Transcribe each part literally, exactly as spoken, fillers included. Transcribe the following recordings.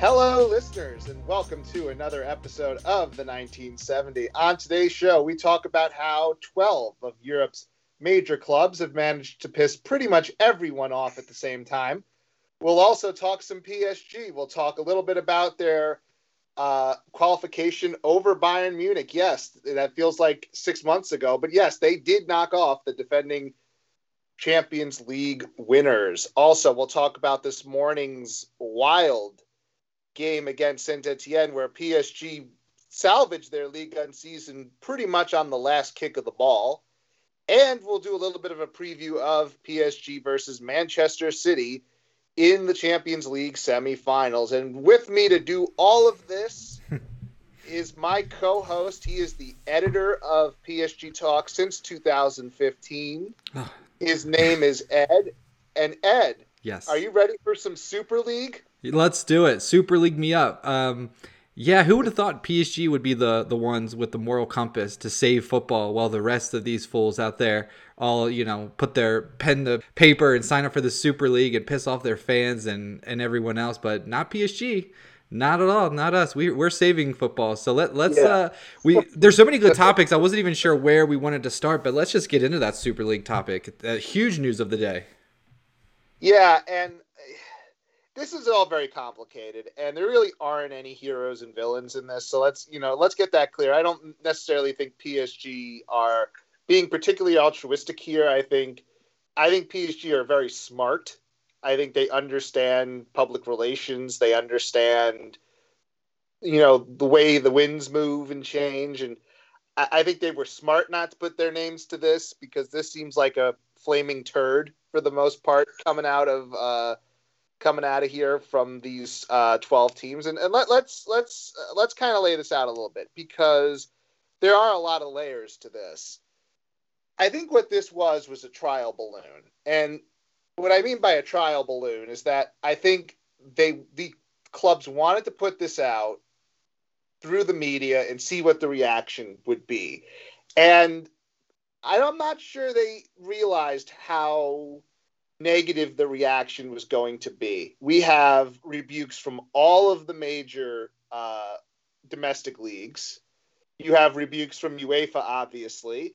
Hello, listeners, and welcome to another episode of the nineteen seventy. On today's show, we talk about how twelve of Europe's major clubs have managed to piss pretty much everyone off at the same time. We'll also talk some P S G. We'll talk a little bit about their uh, qualification over Bayern Munich. Yes, that feels like six months ago, but yes, they did knock off the defending Champions League winners. Also, we'll talk about this morning's wild game against Saint-Étienne, where P S G salvaged their Ligue one season pretty much on the last kick of the ball. And we'll do a little bit of a preview of P S G versus Manchester City in the Champions League semifinals. And with me to do all of this is my co-host. He is the editor of P S G Talk since two thousand fifteen. Oh. His name is Ed. And Ed, yes, are you ready for some Super League? Let's do it. Super League me up. Um, yeah, who would have thought P S G would be the, the ones with the moral compass to save football while the rest of these fools out there all, you know, put their pen to paper and sign up for the Super League and piss off their fans and, and everyone else, but not P S G. Not at all. Not us. We, we're saving football. So let, let's yeah. – uh, we there's so many good topics. I wasn't even sure where we wanted to start, but let's just get into that Super League topic. Uh, huge news of the day. Yeah, and – this is all very complicated, and there really aren't any heroes and villains in this. So let's, you know, let's get that clear. I don't necessarily think P S G are being particularly altruistic here. I think, I think P S G are very smart. I think they understand public relations. They understand, you know, the way the winds move and change. And I, I think they were smart not to put their names to this, because this seems like a flaming turd for the most part coming out of, uh, coming out of here from these uh, twelve teams. And, and let, let's let's uh, let's kind of lay this out a little bit, because there are a lot of layers to this. I think what this was was a trial balloon. And what I mean by a trial balloon is that I think they the clubs wanted to put this out through the media and see what the reaction would be. And I'm not sure they realized how negative the reaction was going to be. We have rebukes from all of the major uh, domestic leagues. You have rebukes from UEFA, obviously.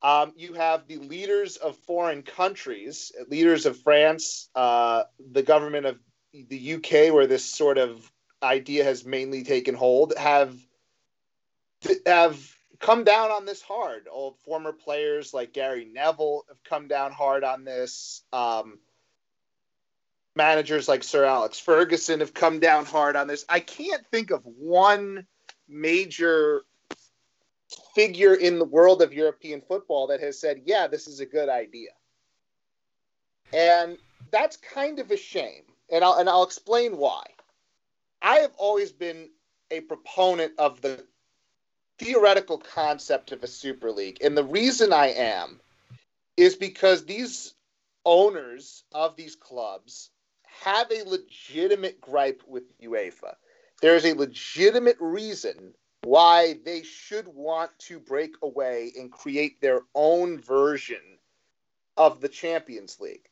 Um, you have the leaders of foreign countries, leaders of France, uh, the government of the U K, where this sort of idea has mainly taken hold, have have come down on this hard. Old former players like Gary Neville have come down hard on this. Um, managers like Sir Alex Ferguson have come down hard on this. I can't think of one major figure in the world of European football that has said, yeah, this is a good idea. And that's kind of a shame. And I'll, and I'll explain why. I have always been a proponent of the theoretical concept of a Super League. And the reason I am is because these owners of these clubs have a legitimate gripe with UEFA. There is a legitimate reason why they should want to break away and create their own version of the Champions League.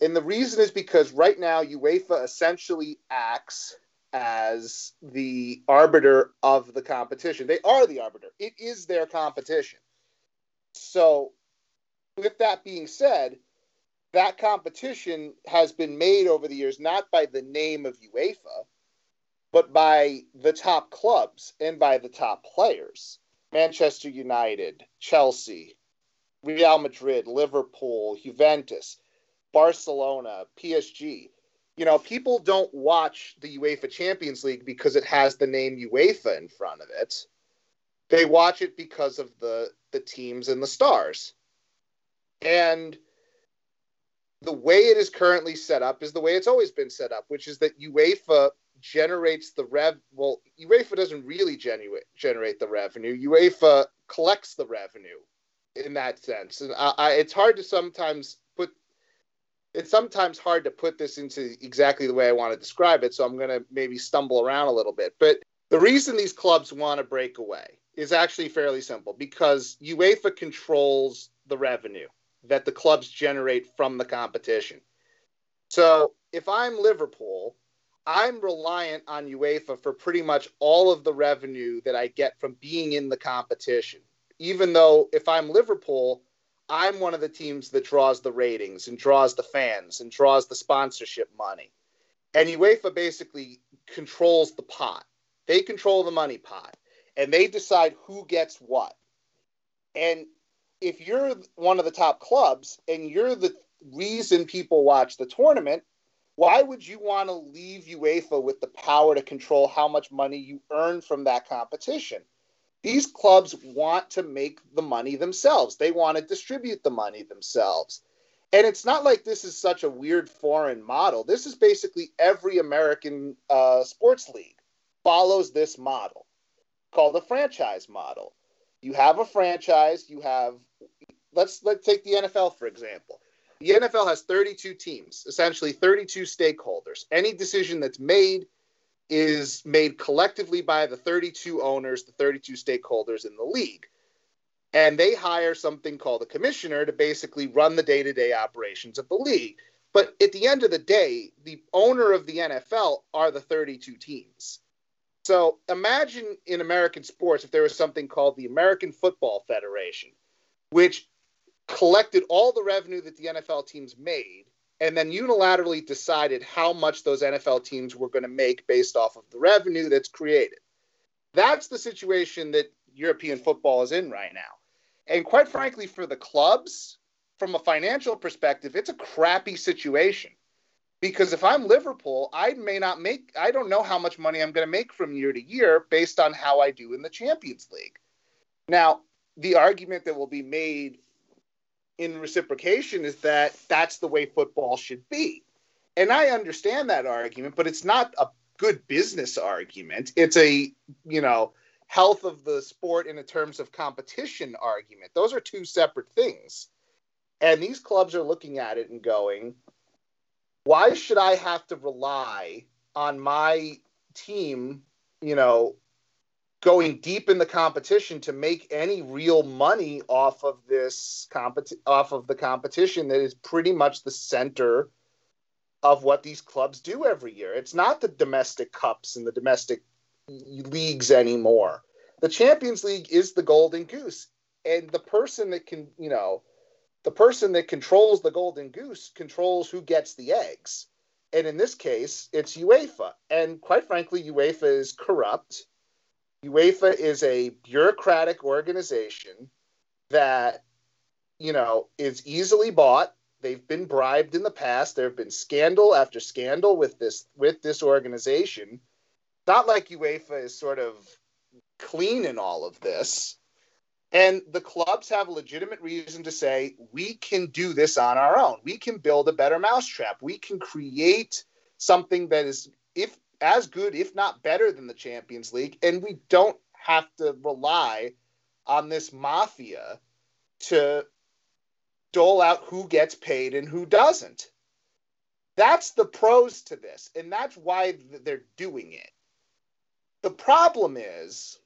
And the reason is because right now UEFA essentially acts as the arbiter of the competition. They are the arbiter. It is their competition. So with that being said, that competition has been made over the years, not by the name of UEFA, but by the top clubs and by the top players. Manchester United, Chelsea, Real Madrid, Liverpool, Juventus, Barcelona, P S G. You know, people don't watch the UEFA Champions League because it has the name UEFA in front of it. They watch it because of the, the teams and the stars. And the way it is currently set up is the way it's always been set up, which is that UEFA generates the rev. Well, UEFA doesn't really genu- generate the revenue. UEFA collects the revenue in that sense. And I, I, it's hard to sometimes put It's sometimes hard to put this into exactly the way I want to describe it, so I'm going to maybe stumble around a little bit. But the reason these clubs want to break away is actually fairly simple, because UEFA controls the revenue that the clubs generate from the competition. So if I'm Liverpool, I'm reliant on UEFA for pretty much all of the revenue that I get from being in the competition. Even though if I'm Liverpool, I'm one of the teams that draws the ratings and draws the fans and draws the sponsorship money. And UEFA basically controls the pot. They control the money pot. And they decide who gets what. And if you're one of the top clubs and you're the reason people watch the tournament, why would you want to leave UEFA with the power to control how much money you earn from that competition? These clubs want to make the money themselves. They want to distribute the money themselves. And it's not like this is such a weird foreign model. This is basically every American uh, sports league follows this model called the franchise model. You have a franchise, you have, let's let's take the N F L, for example. The N F L has thirty-two teams, essentially thirty-two stakeholders. Any decision that's made is made collectively by the thirty-two owners, the thirty-two stakeholders in the league. And they hire something called a commissioner to basically run the day-to-day operations of the league. But at the end of the day, the owner of the N F L are the thirty-two teams. So imagine in American sports if there was something called the American Football Federation, which collected all the revenue that the N F L teams made and then unilaterally decided how much those N F L teams were going to make based off of the revenue that's created. That's the situation that European football is in right now. And quite frankly, for the clubs, from a financial perspective, it's a crappy situation. Because if I'm Liverpool, I may not make, I don't know how much money I'm going to make from year to year based on how I do in the Champions League. Now, the argument that will be made in reciprocation is that that's the way football should be. And I understand that argument, but it's not a good business argument. It's a, you know, health of the sport in the terms of competition argument. Those are two separate things. And these clubs are looking at it and going, why should I have to rely on my team, you know, going deep in the competition to make any real money off of this competi- off of the competition that is pretty much the center of what these clubs do every year? It's not the domestic cups and the domestic leagues anymore. The Champions League is the golden goose, and the person that can, you know, the person that controls the golden goose controls who gets the eggs. And in this case, it's UEFA. And quite frankly, UEFA is corrupt. UEFA is a bureaucratic organization that, you know, is easily bought. They've been bribed in the past. There have been scandal after scandal with this with this organization. Not like UEFA is sort of clean in all of this. And the clubs have a legitimate reason to say, we can do this on our own. We can build a better mousetrap. We can create something that is if as good, if not better, than the Champions League. And we don't have to rely on this mafia to dole out who gets paid and who doesn't. That's the pros to this. And that's why th- they're doing it. The problem is,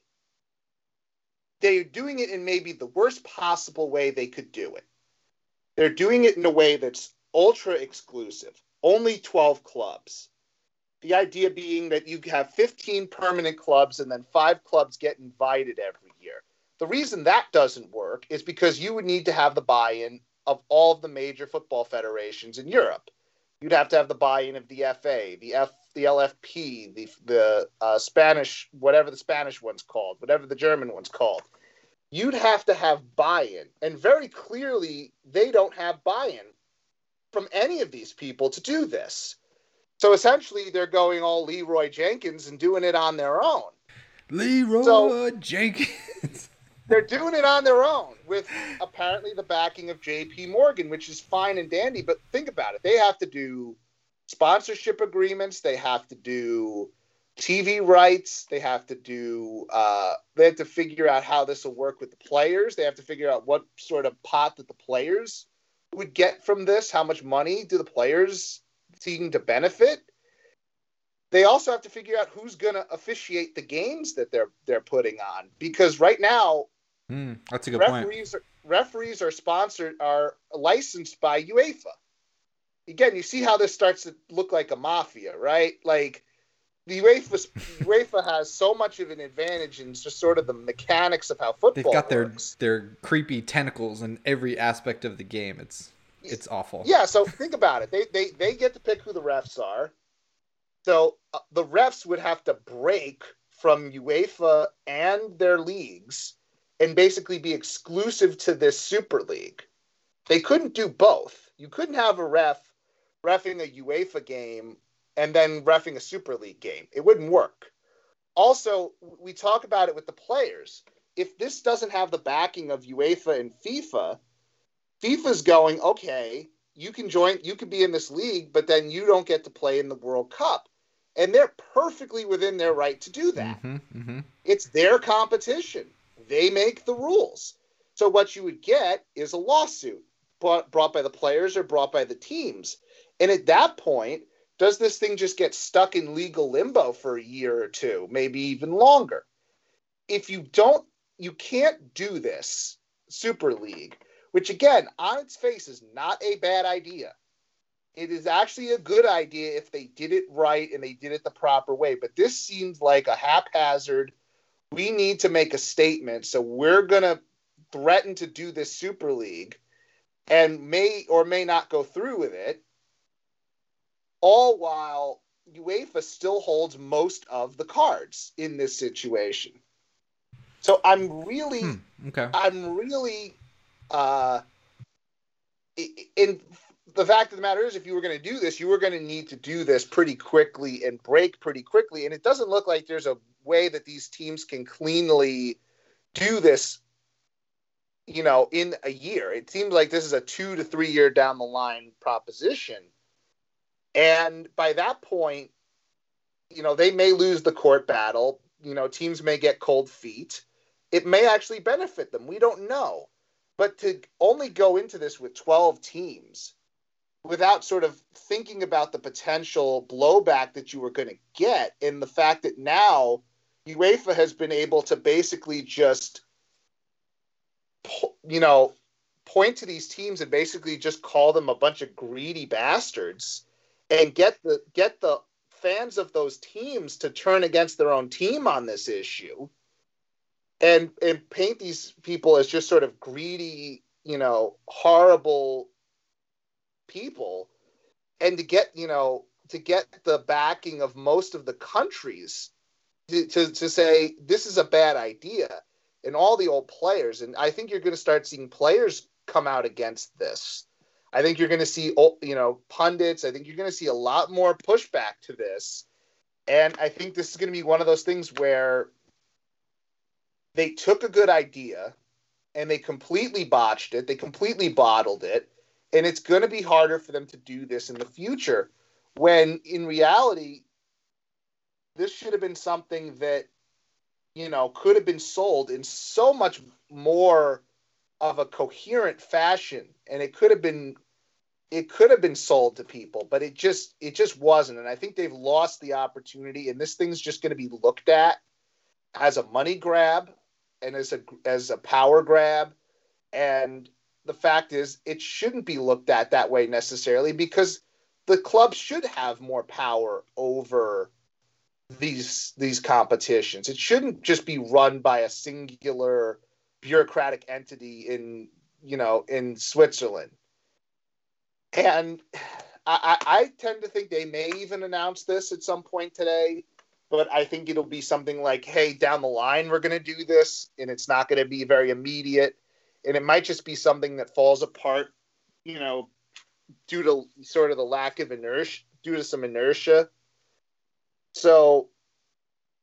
they're doing it in maybe the worst possible way they could do it. They're doing it in a way that's ultra exclusive, only twelve clubs. The idea being that you have fifteen permanent clubs and then five clubs get invited every year. The reason that doesn't work is because you would need to have the buy-in of all of the major football federations in Europe. You'd have to have the buy-in of the F A, the F, the L F P, the the uh, Spanish, whatever the Spanish one's called, whatever the German one's called. You'd have to have buy-in. And very clearly, they don't have buy-in from any of these people to do this. So essentially, they're going all Leroy Jenkins and doing it on their own. Leroy so, Jenkins. They're doing it on their own with apparently the backing of J P Morgan, which is fine and dandy. But think about it. They have to do sponsorship agreements. They have to do T V rights. They have to do uh, they have to figure out how this will work with the players. They have to figure out what sort of pot that the players would get from this. How much money do the players seeking to benefit? They also have to figure out who's going to officiate the games that they're they're putting on, because right now mm, that's a good referees point. Are, referees are sponsored are licensed by UEFA. Again, you see how this starts to look like a mafia, right? Like The UEFA, UEFA has so much of an advantage in just sort of the mechanics of how football They've got works. their their creepy tentacles in every aspect of the game. It's it's awful. Yeah, so think about it. They they they get to pick who the refs are. So uh, the refs would have to break from UEFA and their leagues and basically be exclusive to this Super League. They couldn't do both. You couldn't have a ref reffing a UEFA game and then reffing a Super League game. It wouldn't work. Also, we talk about it with the players. If this doesn't have the backing of UEFA and FIFA, FIFA's going, okay, you can join, you can be in this league, but then you don't get to play in the World Cup. And they're perfectly within their right to do that. Mm-hmm, mm-hmm. It's their competition. They make the rules. So what you would get is a lawsuit brought, brought by the players or brought by the teams. And at that point, does this thing just get stuck in legal limbo for a year or two, maybe even longer? If you don't, you can't do this Super League, which again, on its face is not a bad idea. It is actually a good idea if they did it right and they did it the proper way. But this seems like a haphazard, we need to make a statement, so we're going to threaten to do this Super League and may or may not go through with it. All while UEFA still holds most of the cards in this situation. So I'm really, hmm, okay. I'm really, uh, in the fact of the matter is, if you were going to do this, you were going to need to do this pretty quickly and break pretty quickly. And it doesn't look like there's a way that these teams can cleanly do this, you know, in a year. It seems like this is a two to three year down the line proposition. And by that point, you know, they may lose the court battle. You know, teams may get cold feet. It may actually benefit them. We don't know. But to only go into this with twelve teams without sort of thinking about the potential blowback that you were going to get, and the fact that now UEFA has been able to basically just, you know, point to these teams and basically just call them a bunch of greedy bastards. And get the get the fans of those teams to turn against their own team on this issue, and and paint these people as just sort of greedy, you know, horrible people, and to get you know to get the backing of most of the countries to to, to say this is a bad idea, and all the old players, and I think you're going to start seeing players come out against this. I think you're going to see, you know, pundits. I think you're going to see a lot more pushback to this. And I think this is going to be one of those things where they took a good idea and they completely botched it. They completely bottled it. And it's going to be harder for them to do this in the future, when in reality, this should have been something that, you know, could have been sold in so much more of a coherent fashion, and it could have been it could have been sold to people, but it just it just wasn't. And I think they've lost the opportunity, and this thing's just going to be looked at as a money grab and as a as a power grab. And the fact is, it shouldn't be looked at that way necessarily, because the club should have more power over these these competitions. It shouldn't just be run by a singular bureaucratic entity in, you know, in Switzerland. And I, I tend to think they may even announce this at some point today, but I think it'll be something like, hey, down the line, we're going to do this, and it's not going to be very immediate. And it might just be something that falls apart, you know, due to sort of the lack of inertia, due to some inertia. So,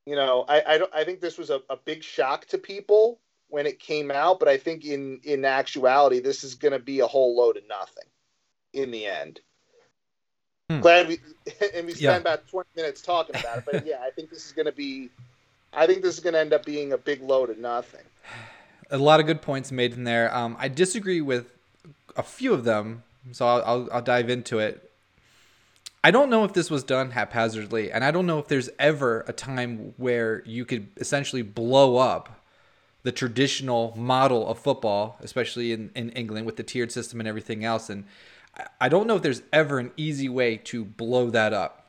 you know, I, I, don't, I think this was a, a big shock to people when it came out, but I think in, in actuality, this is going to be a whole load of nothing in the end. Hmm. Glad we, and we spent yeah. about twenty minutes talking about it, but yeah, I think this is going to be, I think this is going to end up being a big load of nothing. A lot of good points made in there. Um, I disagree with a few of them, so I'll, I'll, I'll dive into it. I don't know if this was done haphazardly, and I don't know if there's ever a time where you could essentially blow up the traditional model of football, especially in, in England with the tiered system and everything else. And I don't know if there's ever an easy way to blow that up.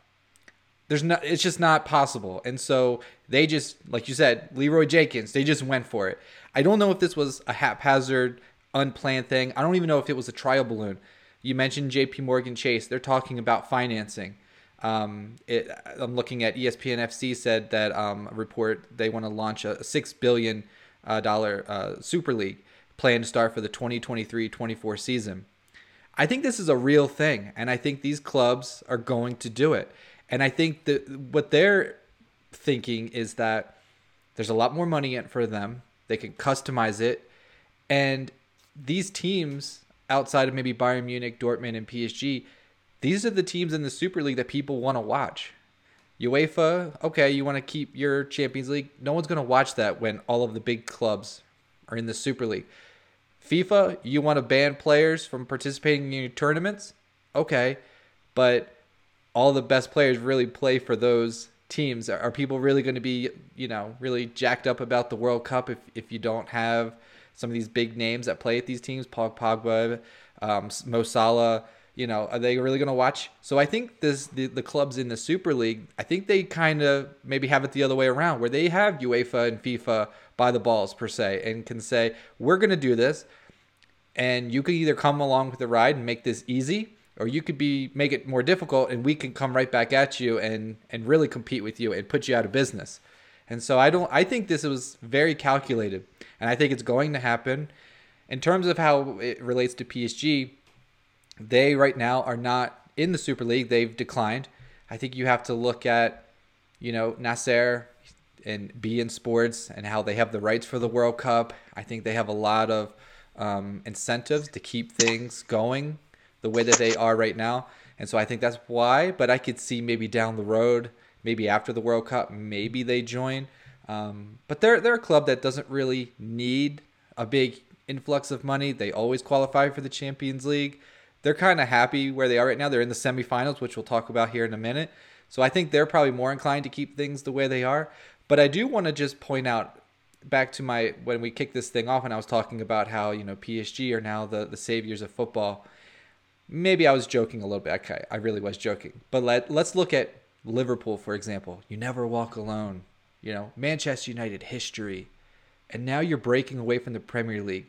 There's not. It's just not possible. And so they just, like you said, Leroy Jenkins, they just went for it. I don't know if this was a haphazard, unplanned thing. I don't even know if it was a trial balloon. You mentioned J P Morgan Chase. They're talking about financing. Um, it, I'm looking at E S P N F C said that um, a report they want to launch a six billion dollars uh, Super League planned to start for the twenty twenty-three twenty-four season. I think this is a real thing, and I think these clubs are going to do it. And I think that what they're thinking is that there's a lot more money in it for them. They can customize it. And these teams outside of maybe Bayern Munich, Dortmund, and P S G, these are the teams in the Super League that people want to watch. UEFA, okay, you want to keep your Champions League. No one's going to watch that when all of the big clubs are in the Super League. FIFA, you want to ban players from participating in your tournaments? Okay, but all the best players really play for those teams. Are people really going to be, you know, really jacked up about the World Cup if, if you don't have some of these big names that play at these teams? Paul Pogba, um, Mo Salah, you know, are they really going to watch? So I think this the, the clubs in the Super League, I think they kind of maybe have it the other way around, where they have UEFA and FIFA by the balls, per se, and can say, we're going to do this, and you can either come along with the ride and make this easy, or you could be make it more difficult, and we can come right back at you and and really compete with you and put you out of business. And so I don't. I think this was very calculated, and I think it's going to happen. In terms of how it relates to P S G, they right now are not in the Super League. They've declined. I think you have to look at, you know, Nasser and beIN Sports and how they have the rights for the World Cup. I think they have a lot of um, incentives to keep things going the way that they are right now. And so I think that's why. But I could see maybe down the road, maybe after the World Cup, maybe they join. Um, but they're they're a club that doesn't really need a big influx of money. They always qualify for the Champions League. They're kind of happy where they are right now. They're in the semifinals, which we'll talk about here in a minute. So I think they're probably more inclined to keep things the way they are. But I do want to just point out, back to my when we kicked this thing off and I was talking about how, you know, P S G are now the, the saviors of football. Maybe I was joking a little bit. Okay, I really was joking. But let, let's look at Liverpool, for example. You never walk alone. You know, Manchester United history. And now you're breaking away from the Premier League.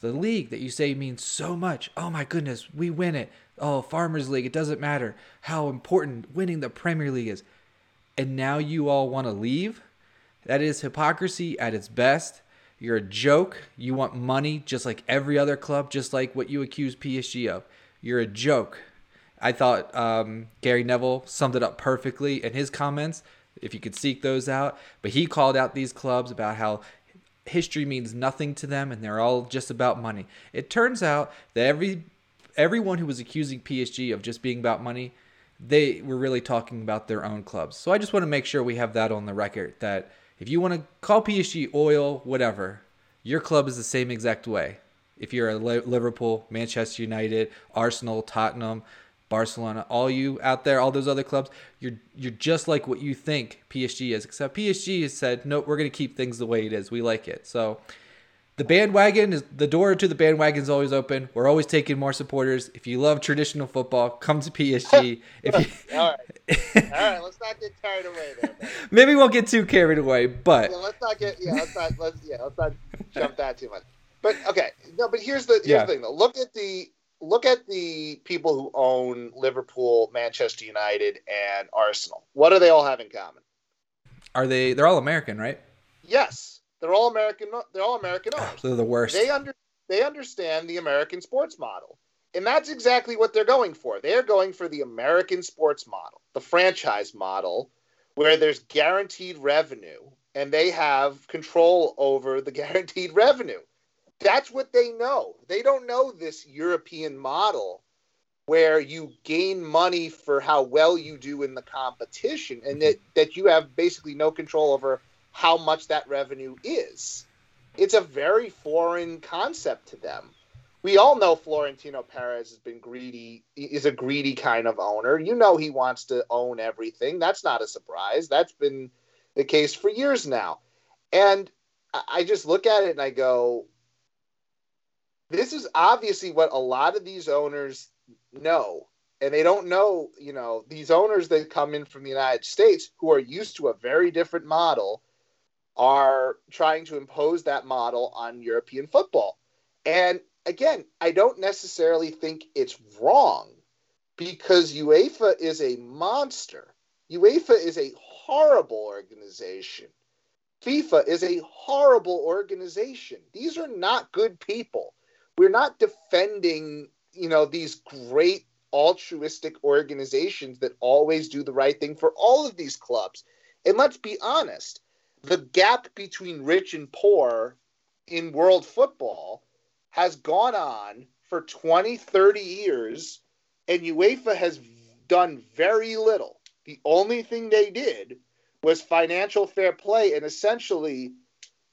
The league that you say means so much. Oh, my goodness, we win it. Oh, Farmers League, it doesn't matter how important winning the Premier League is. And now you all want to leave? That is hypocrisy at its best. You're a joke. You want money just like every other club, just like what you accuse P S G of. You're a joke. I thought um, Gary Neville summed it up perfectly in his comments, if you could seek those out. But he called out these clubs about how history means nothing to them and they're all just about money. It turns out that every everyone who was accusing P S G of just being about money, they were really talking about their own clubs. So I just want to make sure we have that on the record, that if you want to call P S G oil, whatever, your club is the same exact way. If you're a Liverpool, Manchester United, Arsenal, Tottenham, Barcelona, all you out there, all those other clubs, you're you're just like what you think P S G is, except P S G has said, no, we're going to keep things the way it is. We like it. So the bandwagon is the door to the bandwagon is always open. We're always taking more supporters. If you love traditional football, come to P S G. If you... all right, all right, let's not get carried away there. Man. Maybe we won't get too carried away, but yeah, let's not get yeah, let's not let's yeah, let's not jump that too much. But okay, no. But here's the here's yeah. the thing though. Look at the look at the people who own Liverpool, Manchester United, and Arsenal. What do they all have in common? Are they? They're all American, right? Yes, they're all American. They're all American owners. Oh, they're the worst. They under they understand the American sports model, and that's exactly what they're going for. They're going for the American sports model, the franchise model, where there's guaranteed revenue, and they have control over the guaranteed revenue. That's what they know. They don't know this European model where you gain money for how well you do in the competition and that, that you have basically no control over how much that revenue is. It's a very foreign concept to them. We all know Florentino Perez has been greedy, is a greedy kind of owner. You know he wants to own everything. That's not a surprise. That's been the case for years now. And I just look at it and I go, this is obviously what a lot of these owners know. And they don't know, you know, these owners that come in from the United States who are used to a very different model are trying to impose that model on European football. And again, I don't necessarily think it's wrong because UEFA is a monster. UEFA is a horrible organization. FIFA is a horrible organization. These are not good people. We're not defending, you know, these great altruistic organizations that always do the right thing for all of these clubs. And let's be honest, the gap between rich and poor in world football has gone on for twenty, thirty years, and UEFA has done very little. The only thing they did was financial fair play, and essentially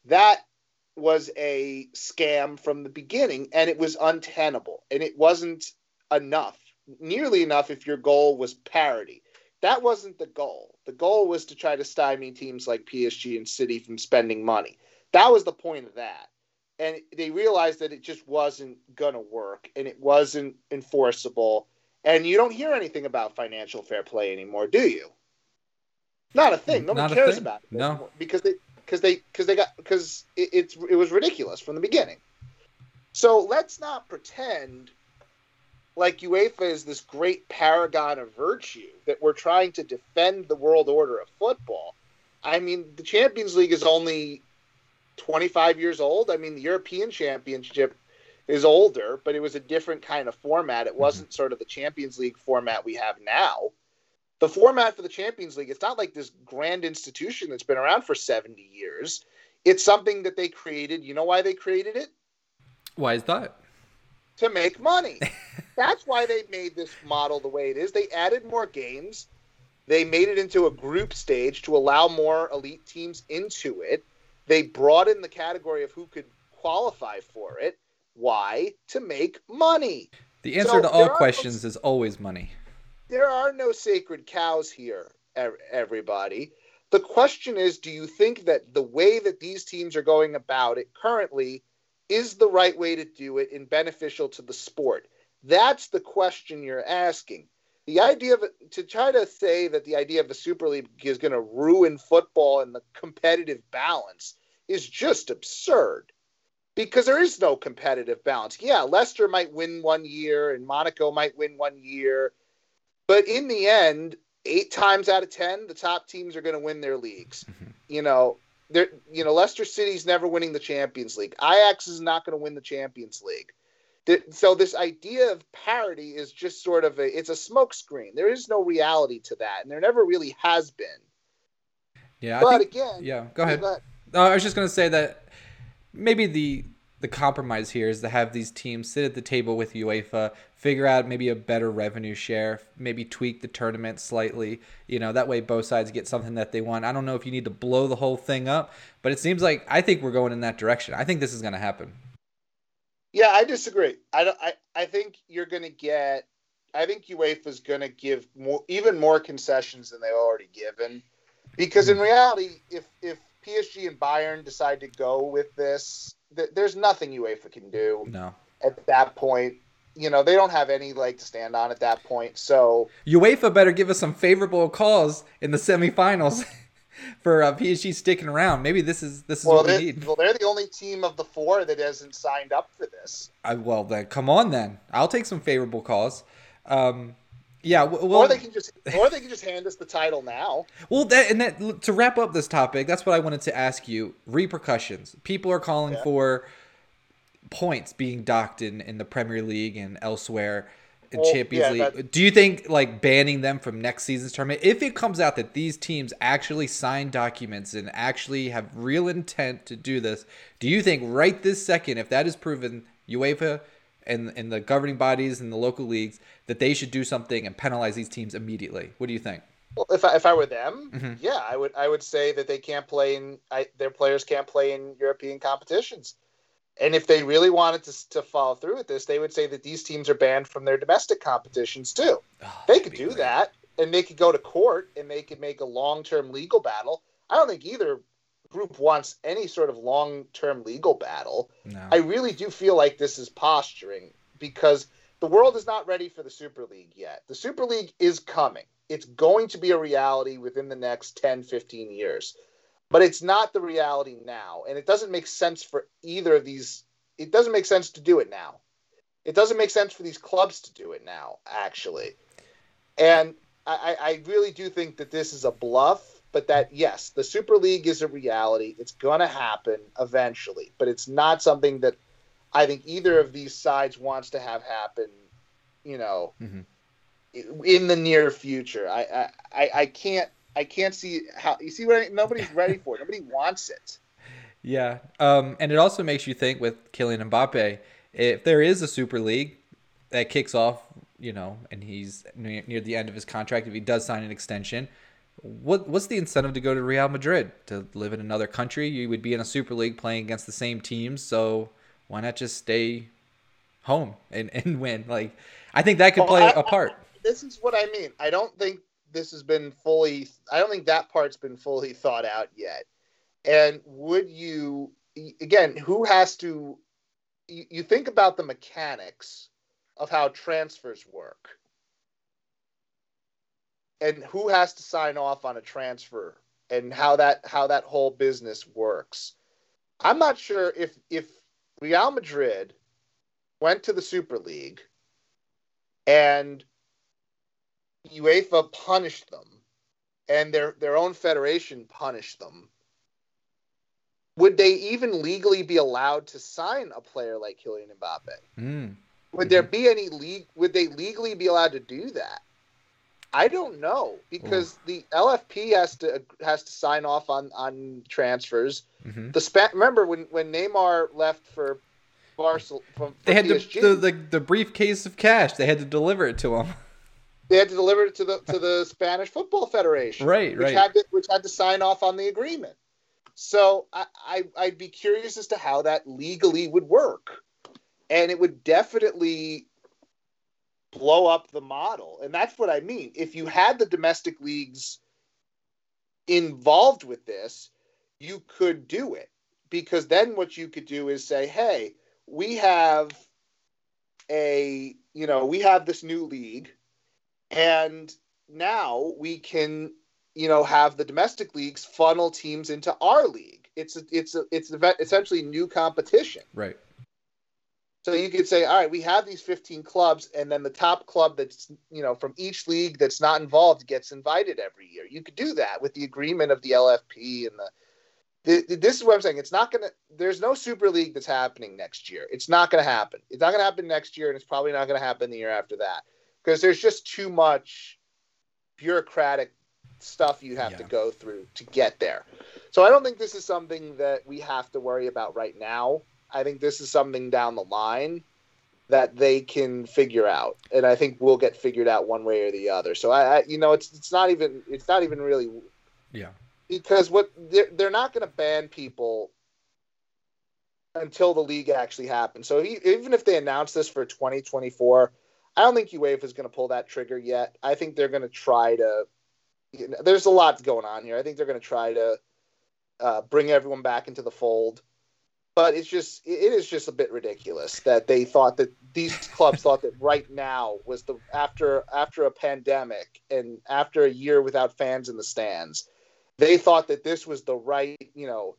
that was a scam from the beginning, and it was untenable, and it wasn't enough, nearly enough if your goal was parity. That wasn't the goal. The goal was to try to stymie teams like P S G and City from spending money. That was the point of that. And they realized that it just wasn't going to work, and it wasn't enforceable. And you don't hear anything about financial fair play anymore, do you? Not a thing. No one cares thing. about it. No, because they, because they, because they got, because it, it's it was ridiculous from the beginning. So let's not pretend like UEFA is this great paragon of virtue that we're trying to defend the world order of football. I mean, the Champions League is only twenty-five years old. I mean, the European Championship is older, but it was a different kind of format. It wasn't sort of the Champions League format we have now. The format for the Champions League, it's not like this grand institution that's been around for seventy years. It's something that they created. You know why they created it? Why is that? To make money. That's why they made this model the way it is. They added more games. They made it into a group stage to allow more elite teams into it. They broadened the category of who could qualify for it. Why? To make money. The answer so to all questions no, is always money. There are no sacred cows here, everybody. The question is, do you think that the way that these teams are going about it currently is the right way to do it and beneficial to the sport? That's the question you're asking. The idea of to try to say that the idea of the Super League is going to ruin football and the competitive balance is just absurd because there is no competitive balance. Yeah, Leicester might win one year and Monaco might win one year, but in the end, eight times out of ten, the top teams are going to win their leagues. Mm-hmm. You know, There, you know, Leicester City's never winning the Champions League. Ajax is not going to win the Champions League. There, so this idea of parity is just sort of a, it's a smokescreen. There is no reality to that, and there never really has been. Yeah, but I think, again, yeah, go ahead. But, uh, I was just going to say that maybe the the compromise here is to have these teams sit at the table with UEFA, figure out maybe a better revenue share, maybe tweak the tournament slightly. You know, that way both sides get something that they want. I don't know if you need to blow the whole thing up, but it seems like I think we're going in that direction. I think this is going to happen. Yeah, I disagree. I don't. I, I think you're going to get. I think UEFA is going to give more, even more concessions than they've already given, because in reality, if if P S G and Bayern decide to go with this, there's nothing UEFA can do no. at that point. You know, they don't have any leg to stand on at that point. So UEFA better give us some favorable calls in the semifinals for uh, P S G sticking around. Maybe this is this is well, what we need. Well, they're the only team of the four that hasn't signed up for this. I, well, then come on, then I'll take some favorable calls. Um, yeah, well, or they can just or they can just hand us the title now. Well, that and that to wrap up this topic, that's what I wanted to ask you. Repercussions. People are calling yeah. for points being docked in, in the Premier League and elsewhere in well, Champions yeah, League. Do you think like banning them from next season's tournament, if it comes out that these teams actually sign documents and actually have real intent to do this, do you think right this second, if that is proven, UEFA and, and the governing bodies and the local leagues, that they should do something and penalize these teams immediately? What do you think? Well, if I, if I were them, mm-hmm. yeah, I would I would say that they can't play in I, their players can't play in European competitions. And if they really wanted to, to follow through with this, they would say that these teams are banned from their domestic competitions too. Oh, they could do great. that, and they could go to court, and they could make a long-term legal battle. I don't think either group wants any sort of long-term legal battle. No. I really do feel like this is posturing because the world is not ready for the Super League yet. The Super League is coming. It's going to be a reality within the next ten, fifteen years. But it's not the reality now. And it doesn't make sense for either of these. It doesn't make sense to do it now. It doesn't make sense for these clubs to do it now, actually. And I, I really do think that this is a bluff, but that, yes, the Super League is a reality. It's going to happen eventually. But it's not something that I think either of these sides wants to have happen, you know, mm-hmm. in the near future. I, I, I can't I can't see how – you see what I, nobody's ready for it. Nobody wants it. Yeah, um, and it also makes you think with Kylian Mbappé, if there is a Super League that kicks off, you know, and he's near, near the end of his contract, if he does sign an extension, what what's the incentive to go to Real Madrid? To live in another country? You would be in a Super League playing against the same teams, so why not just stay home and, and win? Like, I think that could well, play I, a part. I, this is what I mean. I don't think this has been fully – I don't think that part's been fully thought out yet. And would you – again, who has to – you think about the mechanics of how transfers work and who has to sign off on a transfer and how that how that whole business works. I'm not sure if, if Real Madrid went to the Super League and UEFA punished them and their, their own federation punished them, would they even legally be allowed to sign a player like Kylian Mbappé? Mm. Would mm-hmm. there be any league? Would they legally be allowed to do that? I don't know, because Ooh. the L F P has to has to sign off on on transfers. Mm-hmm. The spa- remember when, when Neymar left for Barcelona, from, they had P S G, the, the the briefcase of cash. They had to deliver it to him. They had to deliver it to the to the Spanish Football Federation, right? Which right. Had to, which had to sign off on the agreement. So I, I, I'd be curious as to how that legally would work. And it would definitely blow up the model. And that's what I mean. If you had the domestic leagues involved with this, you could do it. Because then what you could do is say, hey, we have a, you know, we have this new league. And now we can... you know, have the domestic leagues funnel teams into our league. It's a, it's a, it's essentially new competition. Right. So you could say, all right, we have these fifteen clubs, and then the top club that's, you know, from each league that's not involved gets invited every year. You could do that with the agreement of the L F P and the. the, the this is what I'm saying. It's not going to. There's no Super League that's happening next year. It's not going to happen. It's not going to happen next year, and it's probably not going to happen the year after that because there's just too much bureaucratic stuff you have yeah. to go through to get there. So I don't think this is something that we have to worry about right now. I think this is something down the line that they can figure out, and I think we'll get figured out one way or the other. So I, I you know, it's it's not even it's not even really, yeah, because what they're, they're not going to ban people until the league actually happens. So if, even if they announce this for twenty twenty-four, I don't think UEFA is going to pull that trigger yet. I think they're going to try to. You know, there's a lot going on here. I think they're going to try to uh, bring everyone back into the fold, but it's just it is just a bit ridiculous that they thought that these clubs thought that right now was the after after a pandemic and after a year without fans in the stands, they thought that this was the right. You know,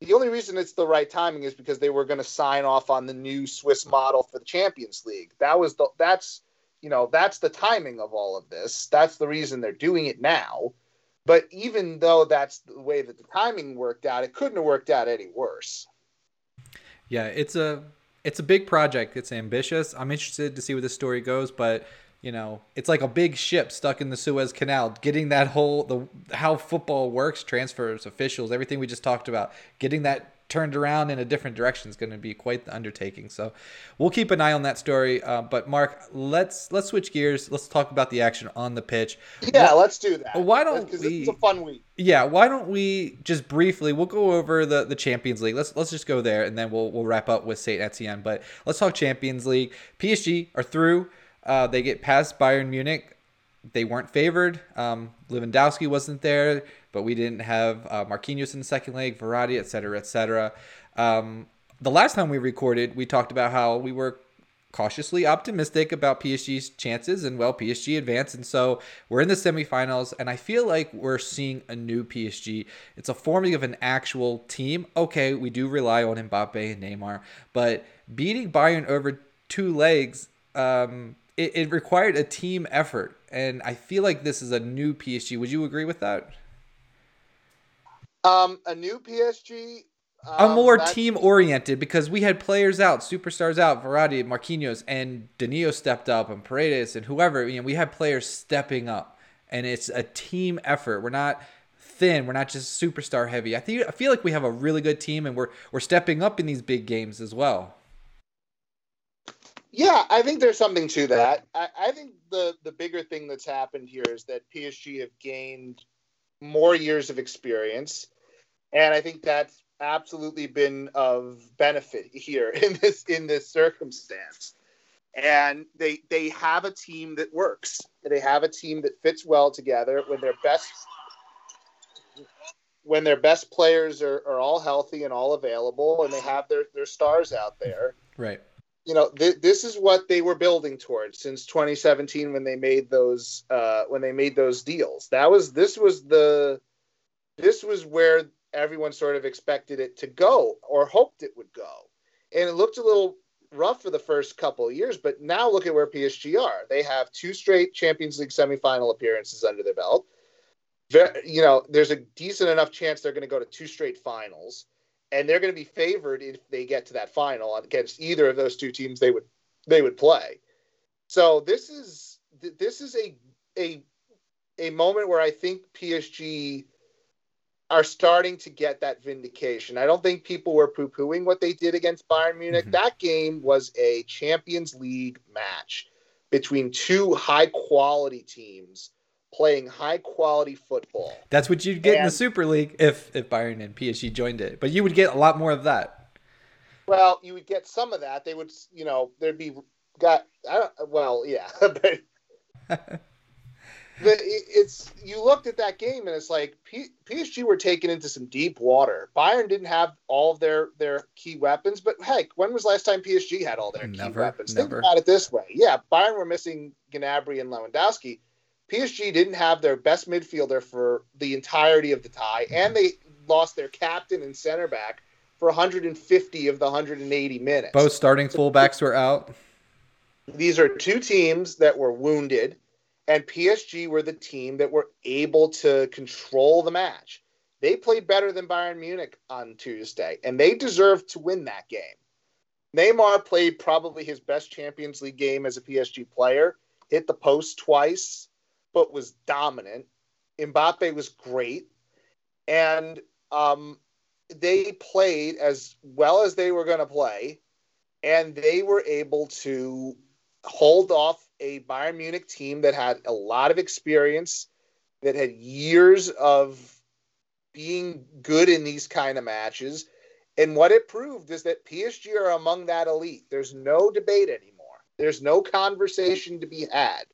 the only reason it's the right timing is because they were going to sign off on the new Swiss model for the Champions League. That was the that's. You know, that's the timing of all of this. That's the reason they're doing it now. But even though that's the way that the timing worked out, it couldn't have worked out any worse. Yeah, it's a it's a big project. It's ambitious. I'm interested to see where this story goes. But, you know, it's like a big ship stuck in the Suez Canal. Getting that whole, the how football works, transfers, officials, everything we just talked about, getting that turned around in a different direction is going to be quite the undertaking. So we'll keep an eye on that story. Uh, but Mark, let's let's switch gears. Let's talk about the action on the pitch. Yeah, well, let's do that. Why don't we? It's a fun week. Yeah, why don't we just briefly? We'll go over the, the Champions League. Let's let's just go there, and then we'll we'll wrap up with Saint-Étienne. But let's talk Champions League. P S G are through. Uh, they get past Bayern Munich. They weren't favored. Um, Lewandowski wasn't there, but we didn't have uh, Marquinhos in the second leg, Verratti, et cetera, et cetera. Um, the last time we recorded, we talked about how we were cautiously optimistic about P S G's chances, and well, P S G advanced, and so we're in the semifinals, and I feel like we're seeing a new P S G. It's a forming of an actual team. Okay, we do rely on Mbappe and Neymar, but beating Bayern over two legs, um, it, it required a team effort, and I feel like this is a new P S G. Would you agree with that? Um, a new P S G. I'm um, more team-oriented because we had players out, superstars out, Verratti, Marquinhos, and Danilo stepped up, and Paredes, and whoever. You know, we had players stepping up, and it's a team effort. We're not thin. We're not just superstar heavy. I think I feel like we have a really good team, and we're we're stepping up in these big games as well. Yeah, I think there's something to that. I, I think the, the bigger thing that's happened here is that P S G have gained more years of experience, and I think that's absolutely been of benefit here in this in this circumstance. And they they have a team that works. They have a team that fits well together when their best when their best players are, are all healthy and all available, and they have their, their stars out there. Right. You know, th- this is what they were building towards since twenty seventeen when they made those uh, when they made those deals. That was this was the this was where everyone sort of expected it to go or hoped it would go. And it looked a little rough for the first couple of years, but now look at where P S G are. They have two straight Champions League semifinal appearances under their belt. You know, there's a decent enough chance they're going to go to two straight finals, and they're going to be favored if they get to that final against either of those two teams they would they would play. So this is this is a a a moment where I think P S G are starting to get that vindication. I don't think people were poo-pooing what they did against Bayern Munich. Mm-hmm. That game was a Champions League match between two high-quality teams playing high-quality football. That's what you'd get and, in the Super League if, if Bayern and P S G joined it. But you would get a lot more of that. Well, you would get some of that. They would, you know, there'd be got. I don't, well, yeah. But it's you looked at that game and it's like P- PSG were taken into some deep water. Bayern didn't have all of their, their key weapons, but heck, when was last time P S G had all their never, key weapons? Never. Think about it this way. Yeah, Bayern were missing Gnabry and Lewandowski. P S G didn't have their best midfielder for the entirety of the tie, mm-hmm. and they lost their captain and center back for one hundred fifty of the one hundred eighty minutes. Both starting fullbacks were out. These are two teams that were wounded. And P S G were the team that were able to control the match. They played better than Bayern Munich on Tuesday, and they deserved to win that game. Neymar played probably his best Champions League game as a P S G player, hit the post twice, but was dominant. Mbappe was great. And um, they played as well as they were going to play, and they were able to hold off a Bayern Munich team that had a lot of experience, that had years of being good in these kind of matches. And what it proved is that P S G are among that elite. There's no debate anymore. There's no conversation to be had.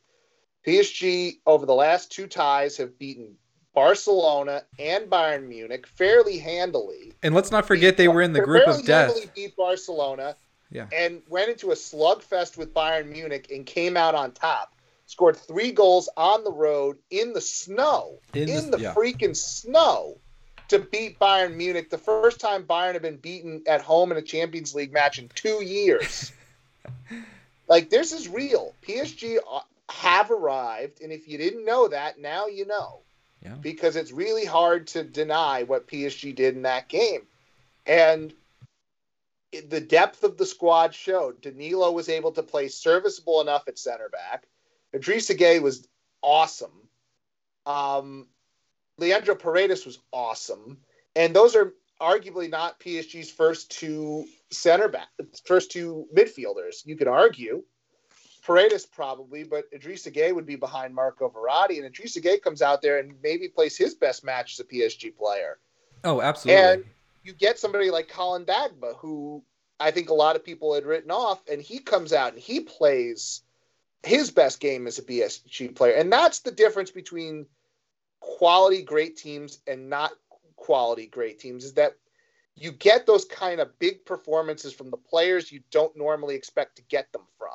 P S G, over the last two ties, have beaten Barcelona and Bayern Munich fairly handily. And let's not forget they were in the group of death. Fairly handily beat Barcelona. Yeah. And went into a slugfest with Bayern Munich and came out on top. Scored three goals on the road in the snow, in, in the, the yeah. freaking snow, to beat Bayern Munich. The first time Bayern had been beaten at home in a Champions League match in two years. Like, this is real. P S G have arrived, and if you didn't know that, now you know. Yeah. Because it's really hard to deny what P S G did in that game. And the depth of the squad showed. Danilo was able to play serviceable enough at center back. Idrissa Gueye was awesome. Um, Leandro Paredes was awesome. And those are arguably not P S G's first two center back, first two midfielders. You could argue Paredes probably, but Idrissa Gueye would be behind Marco Verratti. And Idrissa Gueye comes out there and maybe plays his best match as a P S G player. Oh, absolutely. And you get somebody like Colin Dagba, who I think a lot of people had written off, and he comes out and he plays his best game as a P S G player. And that's the difference between quality great teams and not quality great teams, is that you get those kind of big performances from the players you don't normally expect to get them from.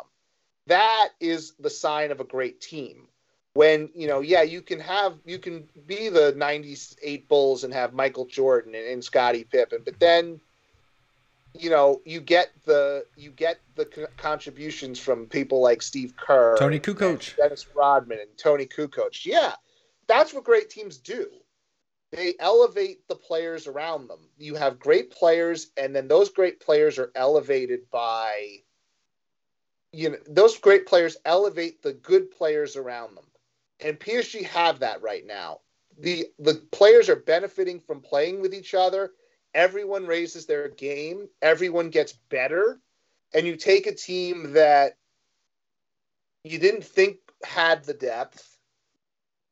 That is the sign of a great team. When, you know, yeah, you can have, you can be the ninety-eight Bulls and have Michael Jordan and, and Scottie Pippen, but then, you know, you get the, you get the co- contributions from people like Steve Kerr, Tony Kukoc, Dennis Rodman, and Tony Kukoc. Yeah, that's what great teams do. They elevate the players around them. You have great players, and then those great players are elevated by, you know, those great players elevate the good players around them. And P S G have that right now. The the players are benefiting from playing with each other. Everyone raises their game. Everyone gets better. And you take a team that you didn't think had the depth.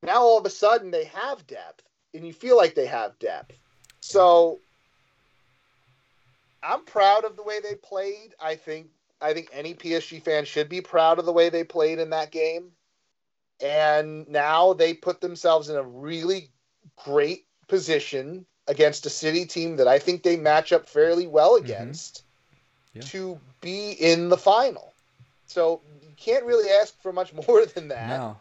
Now all of a sudden they have depth. And you feel like they have depth. So I'm proud of the way they played. I think I think any P S G fan should be proud of the way they played in that game. And now they put themselves in a really great position against a City team that I think they match up fairly well against mm-hmm. yeah. to be in the final. So you can't really ask for much more than that. No.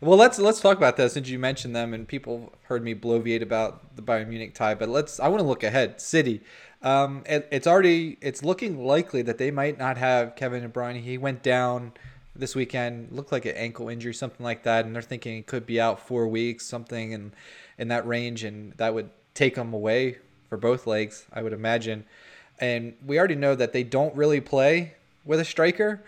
Well, let's let's talk about that since you mentioned them and people heard me bloviate about the Bayern Munich tie. But let's I want to look ahead. City. Um, it, it's already it's looking likely that they might not have Kevin De Bruyne. He went down this weekend, looked like an ankle injury, something like that, and they're thinking it could be out four weeks, something in in that range, and that would take them away for both legs, I would imagine. And we already know that they don't really play with a striker.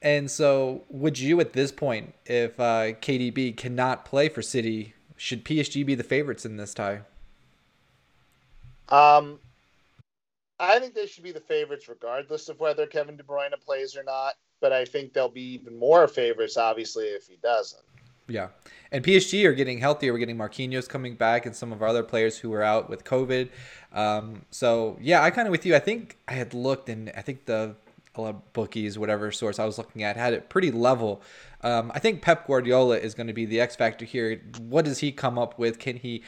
And so would you at this point, if uh, K D B cannot play for City, should P S G be the favorites in this tie? Um, I think they should be the favorites regardless of whether Kevin De Bruyne plays or not. But I think they'll be even more favorites, obviously, if he doesn't. Yeah. And P S G are getting healthier. We're getting Marquinhos coming back and some of our other players who were out with COVID. Um, so, yeah, I kind of with you. I think I had looked and I think the – a lot of bookies, whatever source I was looking at, had it pretty level. Um, I think Pep Guardiola is going to be the X factor here. What does he come up with? Can he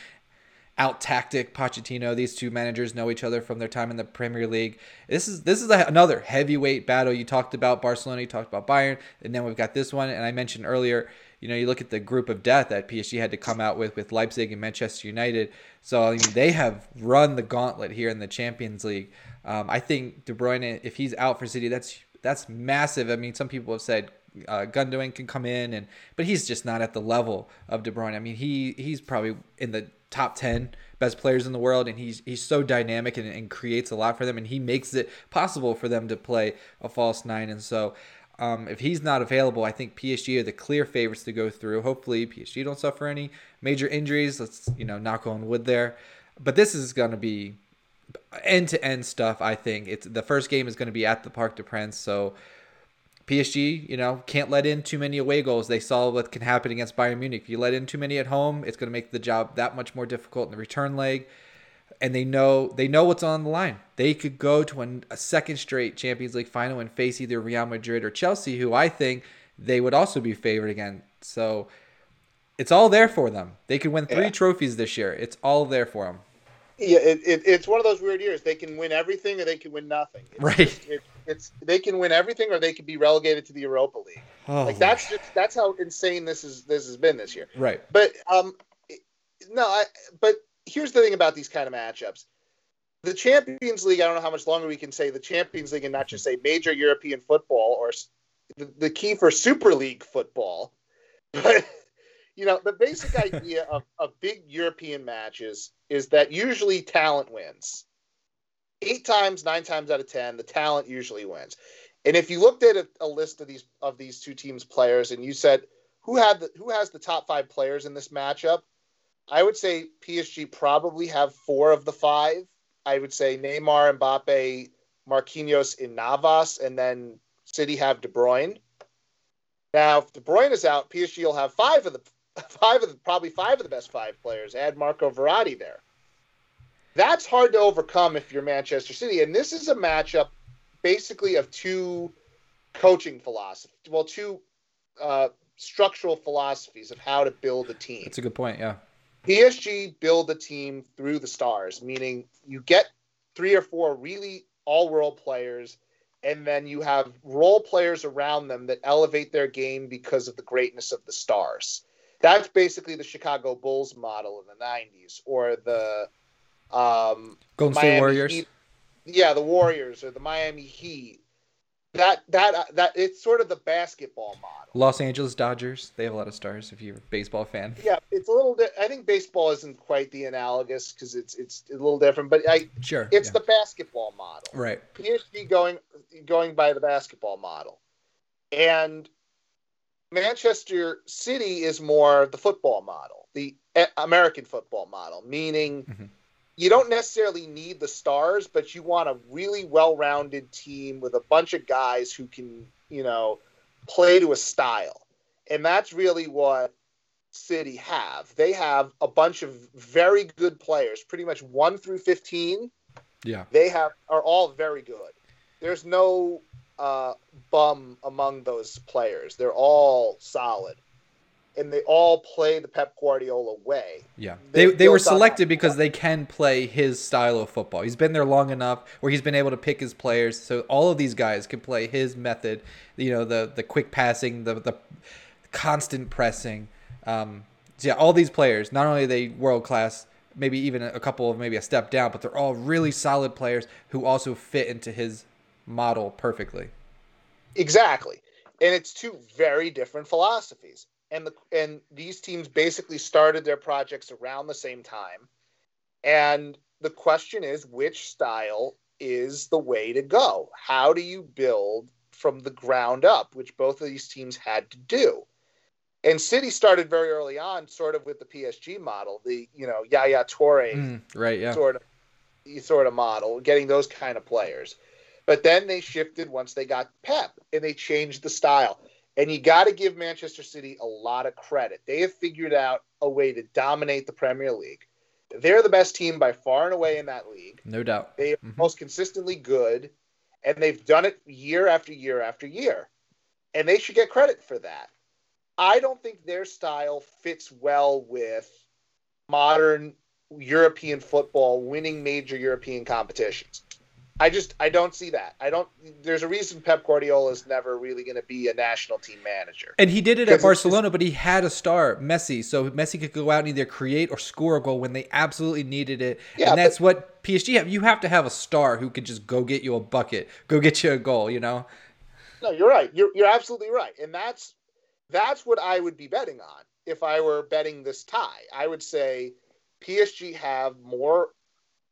out-tactic Pochettino? These two managers know each other from their time in the Premier League. This is this is a, another heavyweight battle. You talked about Barcelona, you talked about Bayern, and then we've got this one. And I mentioned earlier, you know, you look at the group of death that P S G had to come out with with Leipzig and Manchester United. So I mean, they have run the gauntlet here in the Champions League. Um, I think De Bruyne, if he's out for City, that's that's massive. I mean, some people have said uh, Gundogan can come in, and but he's just not at the level of De Bruyne. I mean, he he's probably in the top ten best players in the world, and he's he's so dynamic and, and creates a lot for them, and he makes it possible for them to play a false nine. And so um, if he's not available, I think P S G are the clear favorites to go through. Hopefully, P S G don't suffer any major injuries. Let's, you know, knock on wood there. But this is going to be end-to-end stuff. I think it's the first game is going to be at the Parc des Princes, so P S G, you know, can't let in too many away goals. They saw what can happen against Bayern Munich. If you let in too many at home, it's going to make the job that much more difficult in the return leg. And they know they know what's on the line. They could go to an, a second straight Champions League final and face either Real Madrid or Chelsea, who I think they would also be favored again. So it's all there for them. They could win three yeah. trophies this year. It's all there for them. Yeah, it, it, it's one of those weird years. They can win everything or they can win nothing. It's, right. It, it, it's they can win everything or they could be relegated to the Europa League. Oh. Like that's just, that's how insane this is. This has been this year. Right. But um, no. I, but here's the thing about these kind of matchups. The Champions League. I don't know how much longer we can say the Champions League and not just say major European football or the, the key for Super League football. But you know, the basic idea of, of big European matches is that usually talent wins. Eight times, nine times out of ten, the talent usually wins. And if you looked at a, a list of these of these two teams' players and you said, who had the, who has the top five players in this matchup, I would say P S G probably have four of the five. I would say Neymar, Mbappe, Marquinhos, and Navas, and then City have De Bruyne. Now, if De Bruyne is out, P S G will have five of the Five of the, probably five of the best five players. Add Marco Verratti there. That's hard to overcome if you're Manchester City. And this is a matchup basically of two coaching philosophies. Well, two uh, structural philosophies of how to build a team. That's a good point, yeah. P S G build a team through the stars, meaning you get three or four really all-world players, and then you have role players around them that elevate their game because of the greatness of the stars. That's basically the Chicago Bulls model in the nineties, or the um, Golden State Warriors. Heat. Yeah, the Warriors or the Miami Heat. That that uh, that it's sort of the basketball model. Los Angeles Dodgers. They have a lot of stars. If you're a baseball fan. Yeah, it's a little. Di- I think baseball isn't quite the analogous because it's it's a little different. But I sure it's yeah. the basketball model. Right. P S G going going by the basketball model, and Manchester City is more the football model, the American football model, meaning mm-hmm. you don't necessarily need the stars, but you want a really well-rounded team with a bunch of guys who can, you know, play to a style. And that's really what City have. They have a bunch of very good players, pretty much one through fifteen. Yeah. They have are all very good. There's no Uh, bum among those players. They're all solid, and they all play the Pep Guardiola way. Yeah, they they, they were selected because they can play his style of football. He's been there long enough where he's been able to pick his players, so all of these guys can play his method. You know, the the quick passing, the the constant pressing. Um, so yeah, all these players, not only are they world class, maybe even a couple of maybe a step down, but they're all really solid players who also fit into his model perfectly. Exactly. And it's two very different philosophies. And the and these teams basically started their projects around the same time. And the question is, which style is the way to go? How do you build from the ground up, which both of these teams had to do? And City started very early on, sort of with the P S G model, the, you know, Yaya Toure mm, right, yeah. sort of sort of model, getting those kind of players. But then they shifted once they got Pep, and they changed the style. And you got to give Manchester City a lot of credit. They have figured out a way to dominate the Premier League. They're the best team by far and away in that league. No doubt. They are mm-hmm. most consistently good, and they've done it year after year after year. And they should get credit for that. I don't think their style fits well with modern European football, winning major European competitions. I just, I don't see that. I don't, there's a reason Pep Guardiola is never really going to be a national team manager. And he did it at Barcelona, but he had a star, Messi. So Messi could go out and either create or score a goal when they absolutely needed it. Yeah, and that's but, what P S G have. You have to have a star who could just go get you a bucket, go get you a goal, you know? No, you're right. You're, you're absolutely right. And that's, that's what I would be betting on if I were betting this tie. I would say P S G have more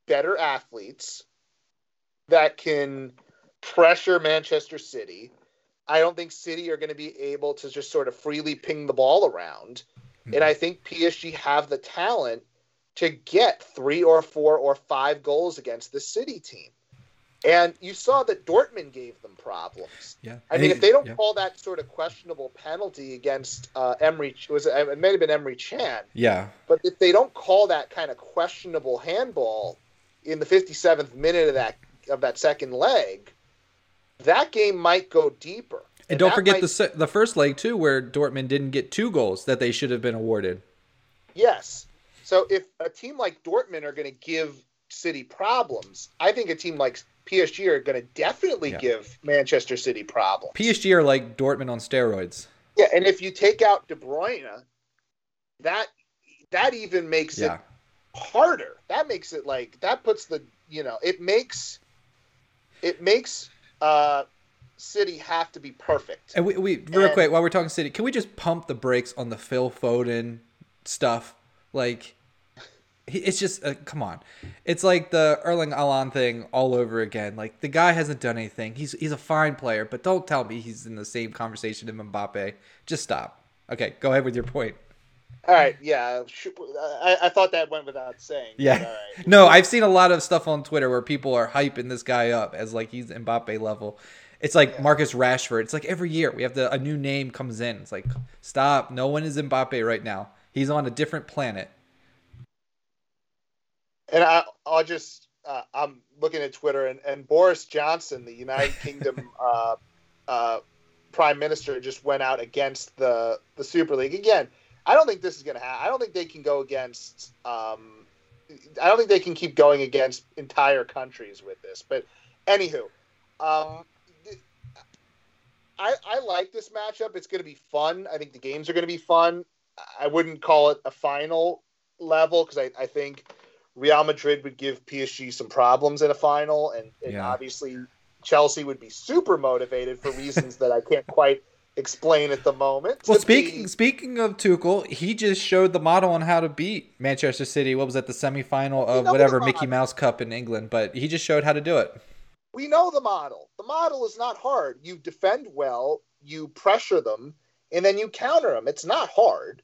better athletes that can pressure Manchester City. I don't think City are going to be able to just sort of freely ping the ball around. Mm-hmm. And I think P S G have the talent to get three or four or five goals against the City team. And you saw that Dortmund gave them problems. Yeah. I mean, hey, if they don't yeah. call that sort of questionable penalty against uh, Emery, it, was, it may have been Emery Chan. Yeah. But if they don't call that kind of questionable handball in the fifty-seventh minute of that of that second leg, that game might go deeper. And, and don't forget might... the se- the first leg too, where Dortmund didn't get two goals that they should have been awarded. Yes. So if a team like Dortmund are going to give City problems, I think a team like P S G are going to definitely yeah. give Manchester City problems. P S G are like Dortmund on steroids. Yeah. And if you take out De Bruyne, that, that even makes yeah. it harder. That makes it like, that puts the, you know, it makes, It makes uh, City have to be perfect. And we, we real and, quick, while we're talking City, can we just pump the brakes on the Phil Foden stuff? Like, it's just, uh, come on. It's like the Erling Haaland thing all over again. Like, the guy hasn't done anything. He's he's a fine player, but don't tell me he's in the same conversation as Mbappe. Just stop. Okay, go ahead with your point. All right, yeah. I, I thought that went without saying. Yeah. All right. No, I've seen a lot of stuff on Twitter where people are hyping this guy up as like he's Mbappe level. It's like yeah. Marcus Rashford. It's like every year we have the a new name comes in. It's like, stop. No one is Mbappe right now. He's on a different planet. And I, I'll just uh, I'm looking at Twitter and, and Boris Johnson, the United Kingdom uh, uh, Prime Minister, just went out against the the Super League again. I don't think this is going to happen. I don't think they can go against um, I don't think they can keep going against entire countries with this. But anywho, um, I, I like this matchup. It's going to be fun. I think the games are going to be fun. I wouldn't call it a final level because I, I think Real Madrid would give P S G some problems in a final. And, and yeah. obviously Chelsea would be super motivated for reasons that I can't quite explain at the moment. Well, speaking be... speaking of Tuchel, he just showed the model on how to beat Manchester City. What was that, the semifinal of whatever Mickey Mouse Cup in England? But he just showed how to do it. We know the model. The model is not hard. You defend well, you pressure them, and then you counter them. It's not hard.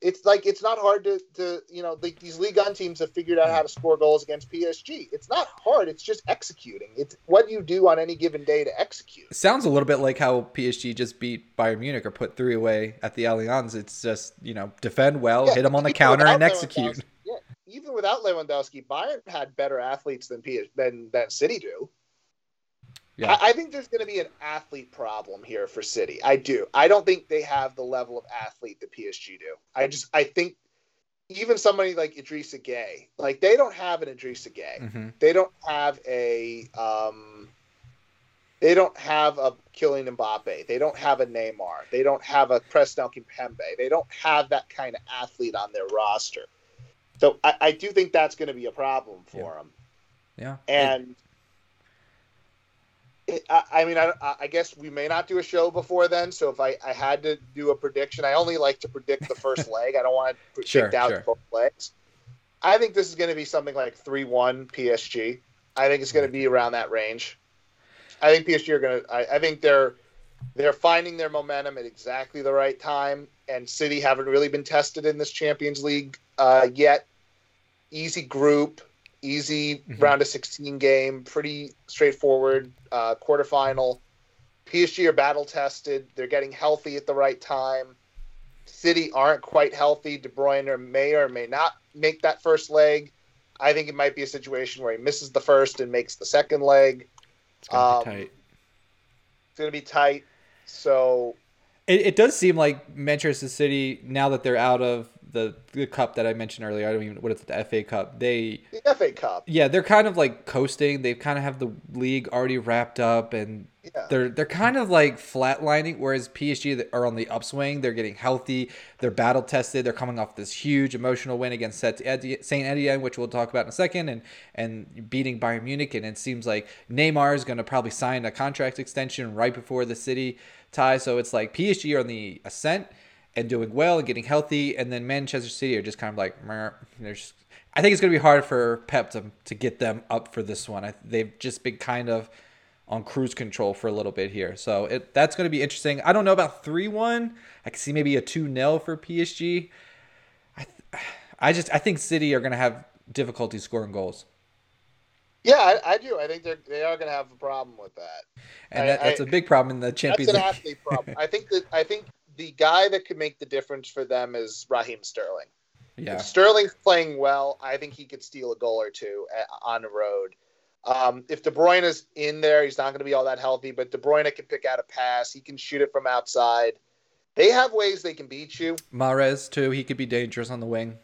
It's like it's not hard to, to you know, like these Ligue one teams have figured out how to score goals against P S G. It's not hard. It's just executing. It's what you do on any given day to execute. It sounds a little bit like how P S G just beat Bayern Munich or put three away at the Allianz. It's just, you know, defend well, yeah, hit them on the counter, and execute. Yeah, even without Lewandowski, Bayern had better athletes than P S- than, than City do. Yeah. I think there's going to be an athlete problem here for City. I do. I don't think they have the level of athlete that P S G do. I just, I think even somebody like Idrissa Gueye, like they don't have an Idrissa Gueye. Mm-hmm. They don't have a, um, they don't have a Kylian Mbappé. They don't have a Neymar. They don't have a Presnel Kimpembe. They don't have that kind of athlete on their roster. So I, I do think that's going to be a problem for yeah. them. Yeah. And, it- I mean, I, I guess we may not do a show before then, so if I, I had to do a prediction, I only like to predict the first leg. I don't want to predict sure, out sure. both legs. I think this is going to be something like three one P S G. I think it's going to be around that range. I think P S G are going to – I think they're they're finding their momentum at exactly the right time, and City haven't really been tested in this Champions League uh, yet. Easy group. Easy mm-hmm. round of sixteen game, pretty straightforward uh, quarterfinal. P S G are battle tested. They're getting healthy at the right time. City aren't quite healthy. De Bruyne or may or may not make that first leg. I think it might be a situation where he misses the first and makes the second leg. It's going to um, be tight. It's going to be tight. So it, it does seem like Manchester City, now that they're out of The, the cup that I mentioned earlier, I don't even what is it, the F A Cup? They the F A Cup. Yeah, they're kind of like coasting. They kind of have the league already wrapped up, and yeah. they're they're kind of like flatlining. Whereas P S G are on the upswing. They're getting healthy. They're battle tested. They're coming off this huge emotional win against Saint-Étienne, which we'll talk about in a second, and and beating Bayern Munich. And it seems like Neymar is going to probably sign a contract extension right before the City tie. So it's like P S G are on the ascent and doing well and getting healthy, and then Manchester City are just kind of like, just, I think it's going to be hard for Pep to, to get them up for this one. I, they've just been kind of on cruise control for a little bit here. So it, that's going to be interesting. I don't know about three one. I can see maybe a two nil for P S G. I, I just I think City are going to have difficulty scoring goals. Yeah, I, I do. I think they're, they are going to have a problem with that. And I, that, that's I, a big problem in the Champions League. That's an athlete problem. I think that I think the guy that could make the difference for them is Raheem Sterling. Yeah. If Sterling's playing well, I think he could steal a goal or two on the road. Um, if De Bruyne is in there, he's not going to be all that healthy, but De Bruyne can pick out a pass. He can shoot it from outside. They have ways they can beat you. Mahrez, too. He could be dangerous on the wing.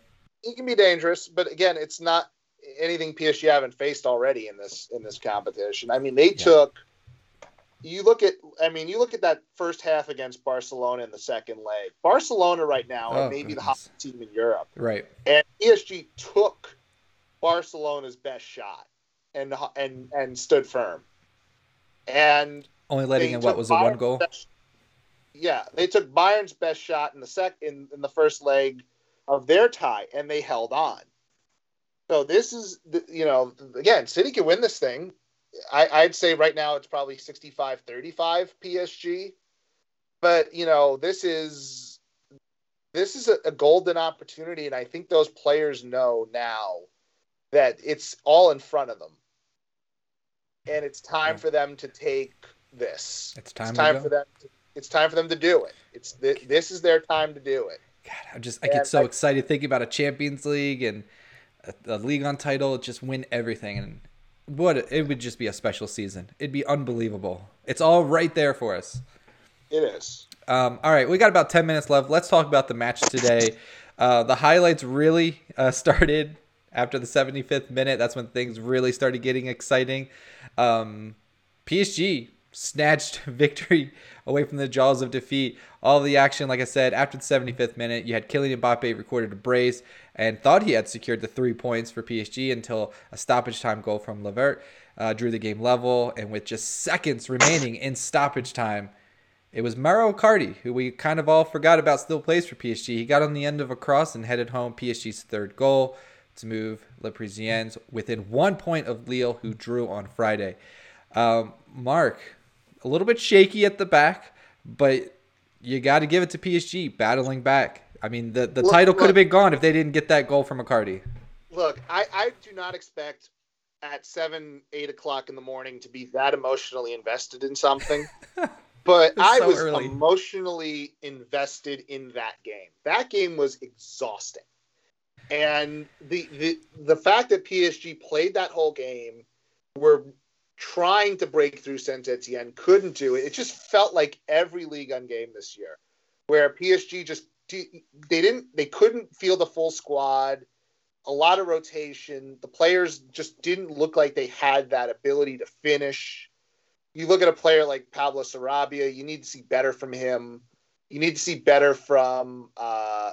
He can be dangerous, but again, it's not anything P S G haven't faced already in this in this competition. I mean, they yeah. took... You look at, I mean, you look at that first half against Barcelona in the second leg. Barcelona right now are oh, maybe goodness. the hottest team in Europe. Right. And P S G took Barcelona's best shot and and, and stood firm. And only letting in what was Bayern's a one goal. Best, yeah, they took Bayern's best shot in the sec in, in the first leg of their tie, and they held on. So this is, you know, again, City can win this thing. I, I'd say right now it's probably sixty-five thirty-five P S G, but you know, this is, this is a, a golden opportunity. And I think those players know now that it's all in front of them and it's time yeah. for them to take this. It's time, it's time for them. To, it's time for them to do it. It's th- this is their time to do it. God, I'm just, I and get so I, excited thinking about a Champions League and a, a league on title, just win everything. And, What it would just be a special season. It'd be unbelievable. It's all right there for us. It is. Um, all right, we got about ten minutes left. Let's talk about the match today. Uh, the highlights really uh, started after the seventy-fifth minute. That's when things really started getting exciting. Um, P S G snatched victory away from the jaws of defeat. All the action, like I said, after the seventy-fifth minute, you had Kylian Mbappé recorded a brace and thought he had secured the three points for P S G until a stoppage time goal from Levert uh, drew the game level. And with just seconds remaining in stoppage time, it was Mauro Icardi, who we kind of all forgot about, still plays for P S G. He got on the end of a cross and headed home P S G's third goal to move Le Parisiens within one point of Lille, who drew on Friday. Um, Mark, a little bit shaky at the back, but you got to give it to P S G, battling back. I mean, the, the look, title could look, have been gone if they didn't get that goal from Icardi. Look, I, I do not expect at seven, eight o'clock in the morning to be that emotionally invested in something. But I was emotionally invested in that game. That game was exhausting. And the, the the fact that P S G played that whole game, were trying to break through Saint-Étienne, couldn't do it. It just felt like every Ligue one game this year, where P S G just they didn't they couldn't field the full squad, a lot of rotation. The players just didn't look like they had that ability to finish. You look at a player like Pablo Sarabia, you need to see better from him. You need to see better from uh,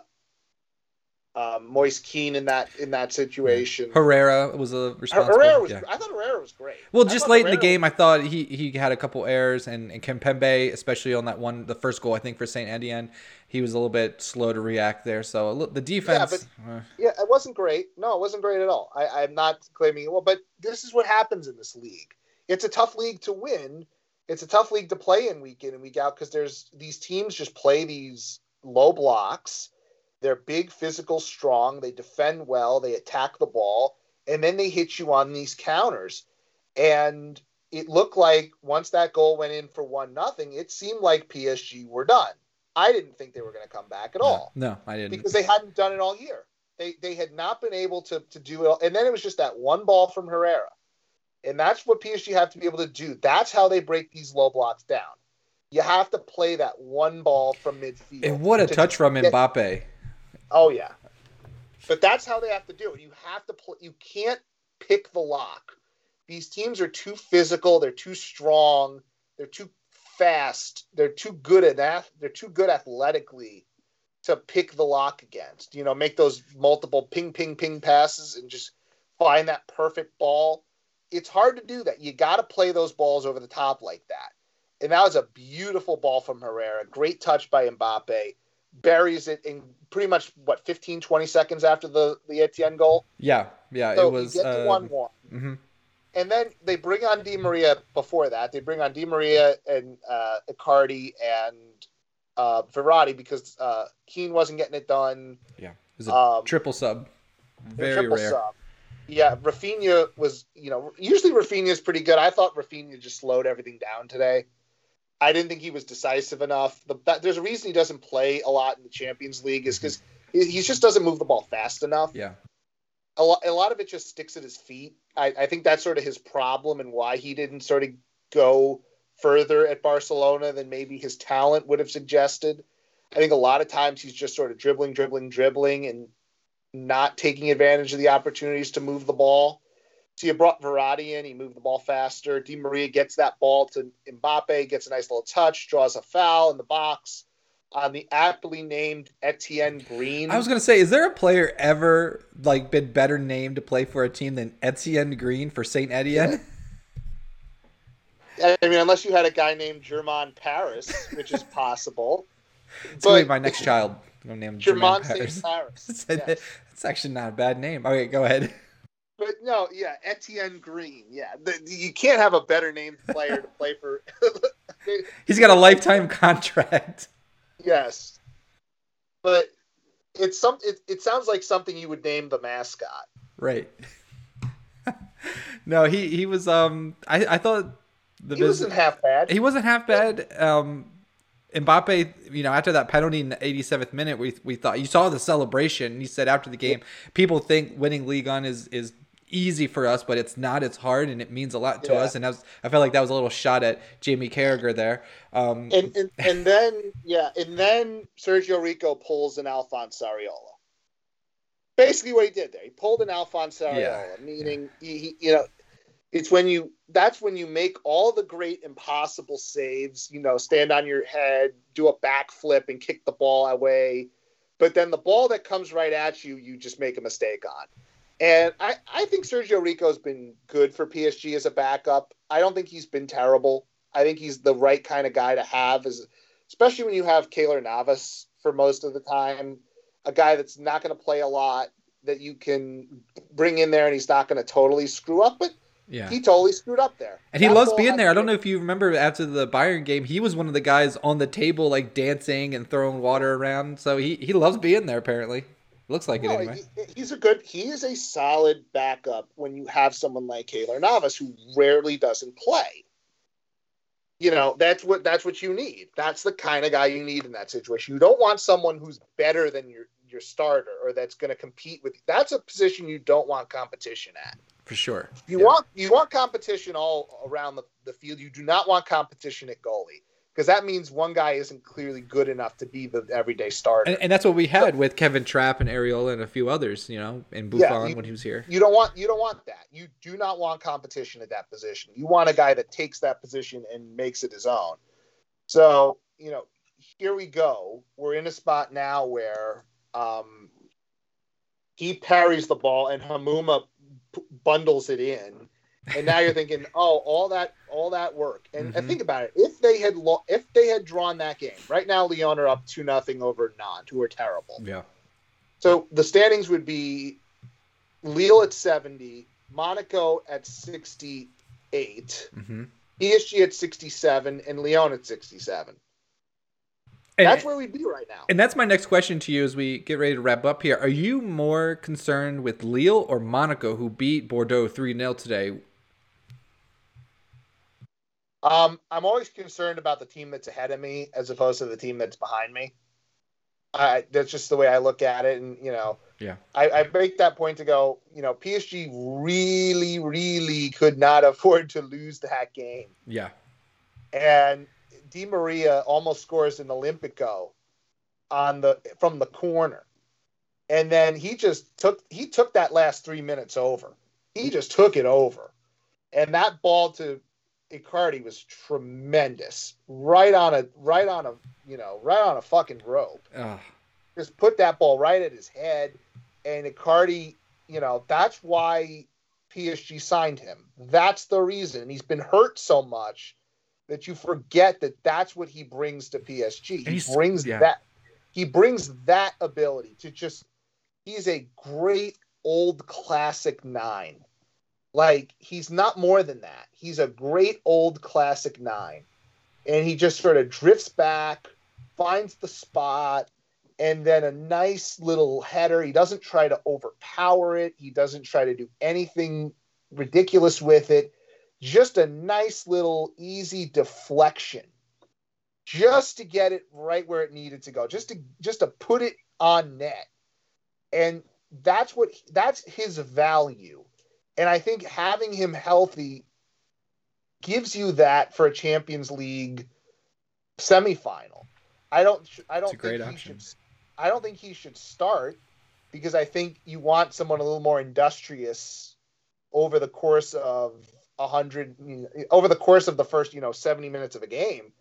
uh, Moise Kean in that in that situation. Herrera was a responsible. Herrera was, yeah. I thought Herrera was great. Well, just late Herrera in the game, was... I thought he, he had a couple errors, and, and Kempembe, especially on that one, the first goal, I think, for Saint-Étienne, he was a little bit slow to react there. So look, the defense. Yeah, but, uh, yeah, it wasn't great. No, it wasn't great at all. I, I'm not claiming it well, but this is what happens in this league. It's a tough league to win. It's a tough league to play in week in and week out, because there's these teams just play these low blocks. They're big, physical, strong. They defend well. They attack the ball. And then they hit you on these counters. And it looked like once that goal went in for one nothing, it seemed like P S G were done. I didn't think they were going to come back at all. No, no, I didn't. Because they hadn't done it all year. They they had not been able to, to do it all. And then it was just that one ball from Herrera. And that's what P S G have to be able to do. That's how they break these low blocks down. You have to play that one ball from midfield. And what a to touch from get... Mbappe. Oh, yeah. But that's how they have to do it. You have to play. You can't pick the lock. These teams are too physical. They're too strong. They're too fast. They're too good at ath- They're too good athletically to pick the lock against. You know, make those multiple ping, ping, ping passes and just find that perfect ball. It's hard to do that. You got to play those balls over the top like that. And that was a beautiful ball from Herrera. Great touch by Mbappe. Buries it in pretty much, what, fifteen, twenty seconds after the, the Étienne goal? Yeah, yeah. So it was, you get to uh, one one. Mm-hmm. And then they bring on Di Maria before that. They bring on Di Maria and uh, Icardi and uh, Verratti because uh, Keane wasn't getting it done. Yeah, it was a um, triple sub. Very triple rare. Sub. Yeah, Rafinha was, you know, usually Rafinha is pretty good. I thought Rafinha just slowed everything down today. I didn't think he was decisive enough. The, that, there's a reason he doesn't play a lot in the Champions League is because he just doesn't move the ball fast enough. Yeah. A, lo- a lot of it just sticks at his feet. I, I think that's sort of his problem and why he didn't sort of go further at Barcelona than maybe his talent would have suggested. I think a lot of times he's just sort of dribbling, dribbling, dribbling, and not taking advantage of the opportunities to move the ball. So you brought Verratti in, he moved the ball faster. Di Maria gets that ball to Mbappe, gets a nice little touch, draws a foul in the box on the aptly named Étienne Green. I was going to say, is there a player ever like been better named to play for a team than Étienne Green for Saint-Étienne? Yeah. I mean, unless you had a guy named Germain Paris, which is possible. It's going to be my next child. I'm named Germain Paris. Paris. Yes. That's actually not a bad name. Okay, go ahead. But no, yeah, Étienne Green. Yeah, the, you can't have a better named player to play for. He's got a lifetime contract. Yes, but it's some. It, it sounds like something you would name the mascot. Right. No, he he was. Um, I I thought the he business, wasn't half bad. He wasn't half bad. Um. Mbappe, you know, after that penalty in the eighty-seventh minute, we we thought you saw the celebration. And he said after the game, yeah. People think winning Ligue one is is easy for us, but it's not. It's hard, and it means a lot to yeah. us. And I was, I felt like that was a little shot at Jamie Carragher there. Um, and, and and then yeah, and then Sergio Rico pulls an Alphonse Areola. basically what he did there. He pulled an Alphonse Areola, yeah, meaning yeah. He, he, you know, it's when you that's when you make all the great impossible saves. You know, stand on your head, do a backflip, and kick the ball away. But then the ball that comes right at you, you just make a mistake on. And I, I think Sergio Rico's been good for P S G as a backup. I don't think he's been terrible. I think he's the right kind of guy to have, as, especially when you have Keylor Navas for most of the time, a guy that's not going to play a lot, that you can bring in there and he's not going to totally screw up. But yeah. He totally screwed up there. And he that loves being there. I don't know if you remember after the Bayern game, he was one of the guys on the table, like dancing and throwing water around. So he, he loves being there, apparently. Looks like no, it anyway. He, he's a good, he is a solid backup when you have someone like Keylor Navas who rarely doesn't play. You know, that's what, that's what you need. That's the kind of guy you need in that situation. You don't want someone who's better than your, your starter or that's going to compete with, that's a position you don't want competition at. For sure. You yeah. want you want competition all around the, the field. You do not want competition at goalie, because that means one guy isn't clearly good enough to be the everyday starter. And, and that's what we had so, with Kevin Trapp and Areola and a few others, you know, and Buffon yeah, you, when he was here. You don't want you don't want that. You do not want competition at that position. You want a guy that takes that position and makes it his own. So, you know, here we go. We're in a spot now where um, he parries the ball and Hamuma bundles it in, and now you're thinking, oh, all that all that work. And mm-hmm. and think about it, if they had lo- if they had drawn that game, right now Lyon are up two nothing over Nantes, who are terrible. Yeah. So the standings would be Lille at seventy, Monaco at sixty-eight, mm-hmm. P S G at sixty-seven, and Lyon at sixty-seven. And that's where we'd be right now. And that's my next question to you as we get ready to wrap up here. Are you more concerned with Lille or Monaco, who beat Bordeaux three nil today? Um, I'm always concerned about the team that's ahead of me as opposed to the team that's behind me. I, that's just the way I look at it. And, you know, yeah, I, I make that point to go, you know, P S G really, really could not afford to lose that game. Yeah. And Di Maria almost scores an Olympico on the from the corner, and then he just took he took that last three minutes over. He just took it over, and that ball to Icardi was tremendous. Right on a right on a you know right on a fucking rope. Ugh. Just put that ball right at his head, and Icardi, you know, that's why P S G signed him. That's the reason. He's been hurt so much that you forget that that's what he brings to P S G. He he's, brings yeah. that he brings that ability to just he's a great old classic nine. Like, he's not more than that. He's a great old classic nine. And he just sort of drifts back, finds the spot, and then a nice little header. He doesn't try to overpower it. He doesn't try to do anything ridiculous with it. Just a nice little easy deflection, just to get it right where it needed to go, just to just to put it on net. And that's what that's his value. And I think having him healthy gives you that for a Champions League semifinal. I don't I don't it's a great think he option. should I don't think he should start, because I think you want someone a little more industrious over the course of one hundred you know, over the course of the first, you know, seventy minutes of a game.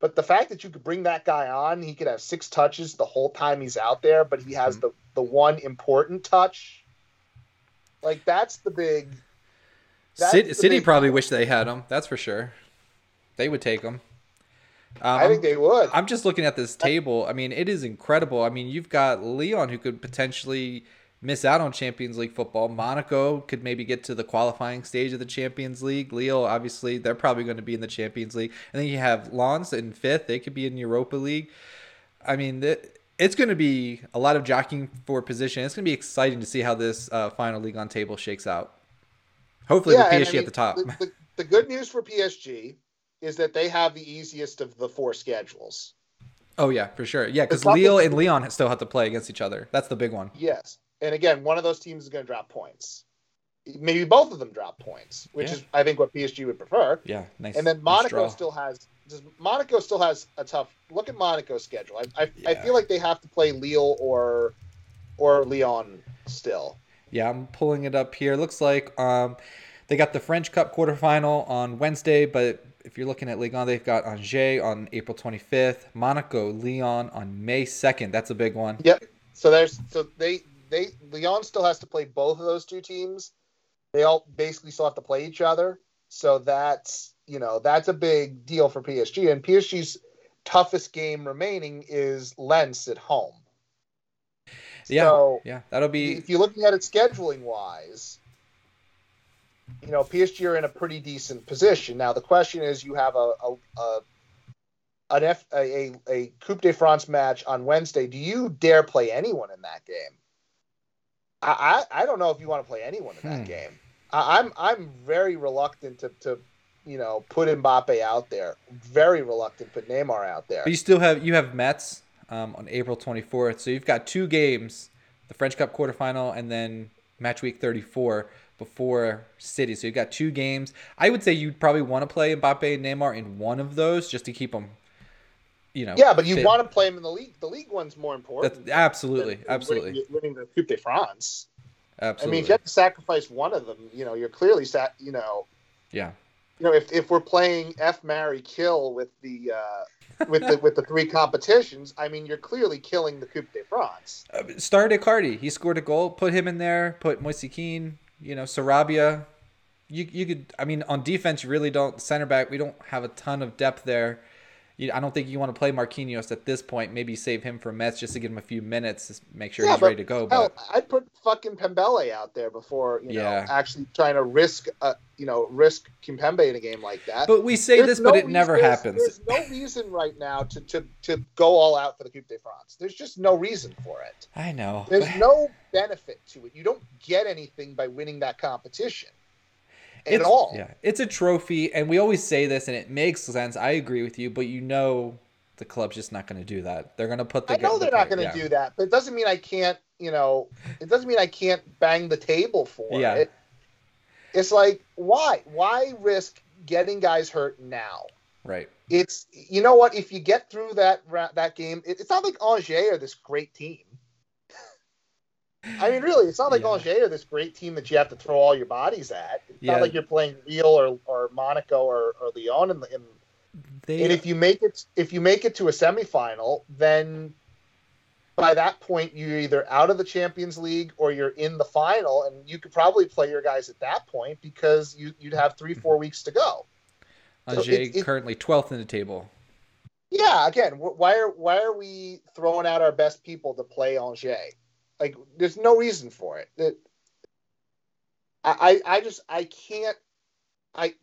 But the fact that you could bring that guy on, he could have six touches the whole time he's out there, but he has mm-hmm. the, the one important touch. Like, that's the big. That's City, the City big probably wish they had him. That's for sure. They would take him. Um, I think they would. I'm just looking at this table. I mean, it is incredible. I mean, you've got Lyon, who could potentially miss out on Champions League football. Monaco could maybe get to the qualifying stage of the Champions League. Lille, obviously, they're probably going to be in the Champions League. And then you have Lens in fifth. They could be in Europa League. I mean, it's going to be a lot of jockeying for position. It's going to be exciting to see how this uh, final league on table shakes out. Hopefully yeah, with P S G I mean, at the top. The, the, the good news for P S G is that they have the easiest of the four schedules. Oh, yeah, for sure. Yeah, because Lille and Lyon still have to play against each other. That's the big one. Yes. And again, one of those teams is going to drop points. Maybe both of them drop points, which yeah. is, I think, what P S G would prefer. Yeah, nice. And then Monaco nice still has Monaco still has a tough look at Monaco's schedule. I I, yeah. I feel like they have to play Lille or or Lyon still. Yeah, I'm pulling it up here. Looks like um, they got the French Cup quarterfinal on Wednesday, but if you're looking at Ligue one, they've got Angers on April twenty-fifth, Monaco, Lyon on May second. That's a big one. Yep. So there's so they they Lyon still has to play both of those two teams. They all basically still have to play each other. So that's, you know, that's a big deal for P S G, and P S G's toughest game remaining is Lens at home. Yeah, so yeah, that'll be. If you're looking at it scheduling wise, you know, P S G are in a pretty decent position. Now the question is, you have a a a an F, a, a Coupe de France match on Wednesday. Do you dare play anyone in that game? I I, I don't know if you want to play anyone in that hmm. game. I, I'm I'm very reluctant to to. You know, put Mbappe out there. Very reluctant, put Neymar out there. But you still have you have Metz um, on April twenty-fourth, so you've got two games: the French Cup quarterfinal and then match week thirty-four before City. So you've got two games. I would say you'd probably want to play Mbappe and Neymar in one of those just to keep them. You know. Yeah, but you fit. Want to play them in the league. The league one's more important. That's, absolutely, than, than absolutely. Winning, winning the Coupe de France. Absolutely. I mean, if you have to sacrifice one of them, you know, you're clearly sat. You know. Yeah. You know, if, if we're playing F, marry, kill with the uh, with the with the three competitions, I mean, you're clearly killing the Coupe de France. Uh, start Icardi. He scored a goal. Put him in there. Put Moise Kean. You know, Sarabia. You you could. I mean, on defense, you really don't center back. We don't have a ton of depth there. You, I don't think you want to play Marquinhos at this point. Maybe save him for Metz just to give him a few minutes to make sure yeah, he's but, ready to go. But hell, I'd put fucking Pembele out there before you yeah. know actually trying to risk a. you know, risk Kimpembe in a game like that. But we say there's this, no but it reason, never there's, happens. There's no reason right now to, to, to go all out for the Coupe de France. There's just no reason for it. I know. There's no benefit to it. You don't get anything by winning that competition at it's, all. Yeah, it's a trophy, and we always say this, and it makes sense. I agree with you, but you know the club's just not going to do that. They're going to put the... I know go, they're the not going to yeah. do that, but it doesn't mean I can't, you know, it doesn't mean I can't bang the table for yeah. it. It's like, why? Why risk getting guys hurt now? Right. It's, you know what? If you get through that that game, it, it's not like Angers are this great team. I mean, really, it's not like yeah. Angers are this great team that you have to throw all your bodies at. It's yeah. not like you're playing Lille or, or Monaco or, or Lyon. And, and, they... and if you make it, if you make it to a semifinal, then by that point, you're either out of the Champions League or you're in the final, and you could probably play your guys at that point because you, you'd have three, four weeks to go. Angers so it, it, currently twelfth in the table. Yeah, again, why are why are we throwing out our best people to play Angers? Like, there's no reason for it. it I, I just I can't. I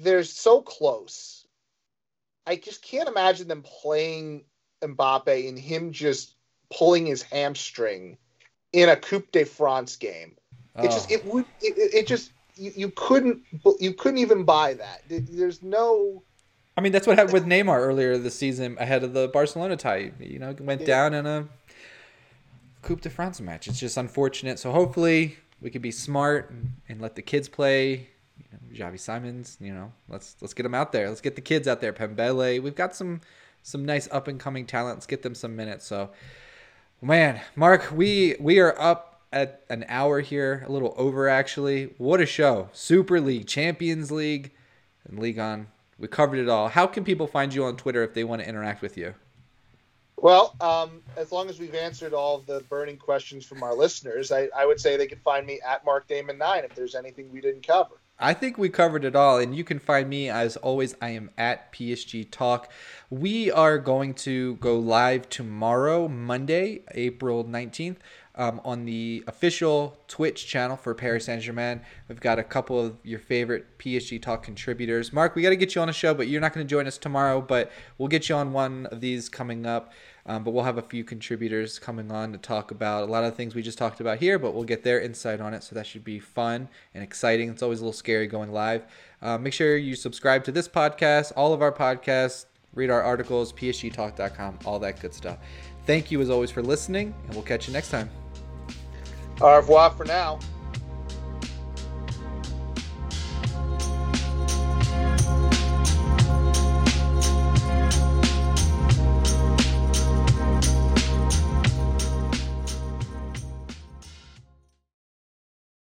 they're so close. I just can't imagine them playing Mbappe and him just pulling his hamstring in a Coupe de France game. It oh. just, it would, it, it just, you, you couldn't, you couldn't even buy that. There's no. I mean, that's what happened with Neymar earlier this season ahead of the Barcelona tie. You know, went yeah. down in a Coupe de France match. It's just unfortunate. So hopefully we could be smart and, and let the kids play. You know, Xavi Simons, you know, let's let's get them out there. Let's get the kids out there. Pembele, we've got some some nice up and coming talent. Let's get them some minutes. So. Man, Mark, we we are up at an hour here, a little over actually. What a show. Super League, Champions League, and Ligue one. We covered it all. How can people find you on Twitter if they want to interact with you? Well, um, as long as we've answered all of the burning questions from our listeners, I, I would say they can find me at Mark Damon nine if there's anything we didn't cover. I think we covered it all, and you can find me, as always, I am at P S G Talk. We are going to go live tomorrow, Monday, April nineteenth, um, on the official Twitch channel for Paris Saint-Germain. We've got a couple of your favorite P S G Talk contributors. Mark, we got to get you on a show, but you're not going to join us tomorrow, but we'll get you on one of these coming up. Um, but we'll have a few contributors coming on to talk about a lot of the things we just talked about here, but we'll get their insight on it. So that should be fun and exciting. It's always a little scary going live. Uh, make sure you subscribe to this podcast, all of our podcasts, read our articles, P S G talk dot com, all that good stuff. Thank you as always for listening, and we'll catch you next time. Au revoir for now.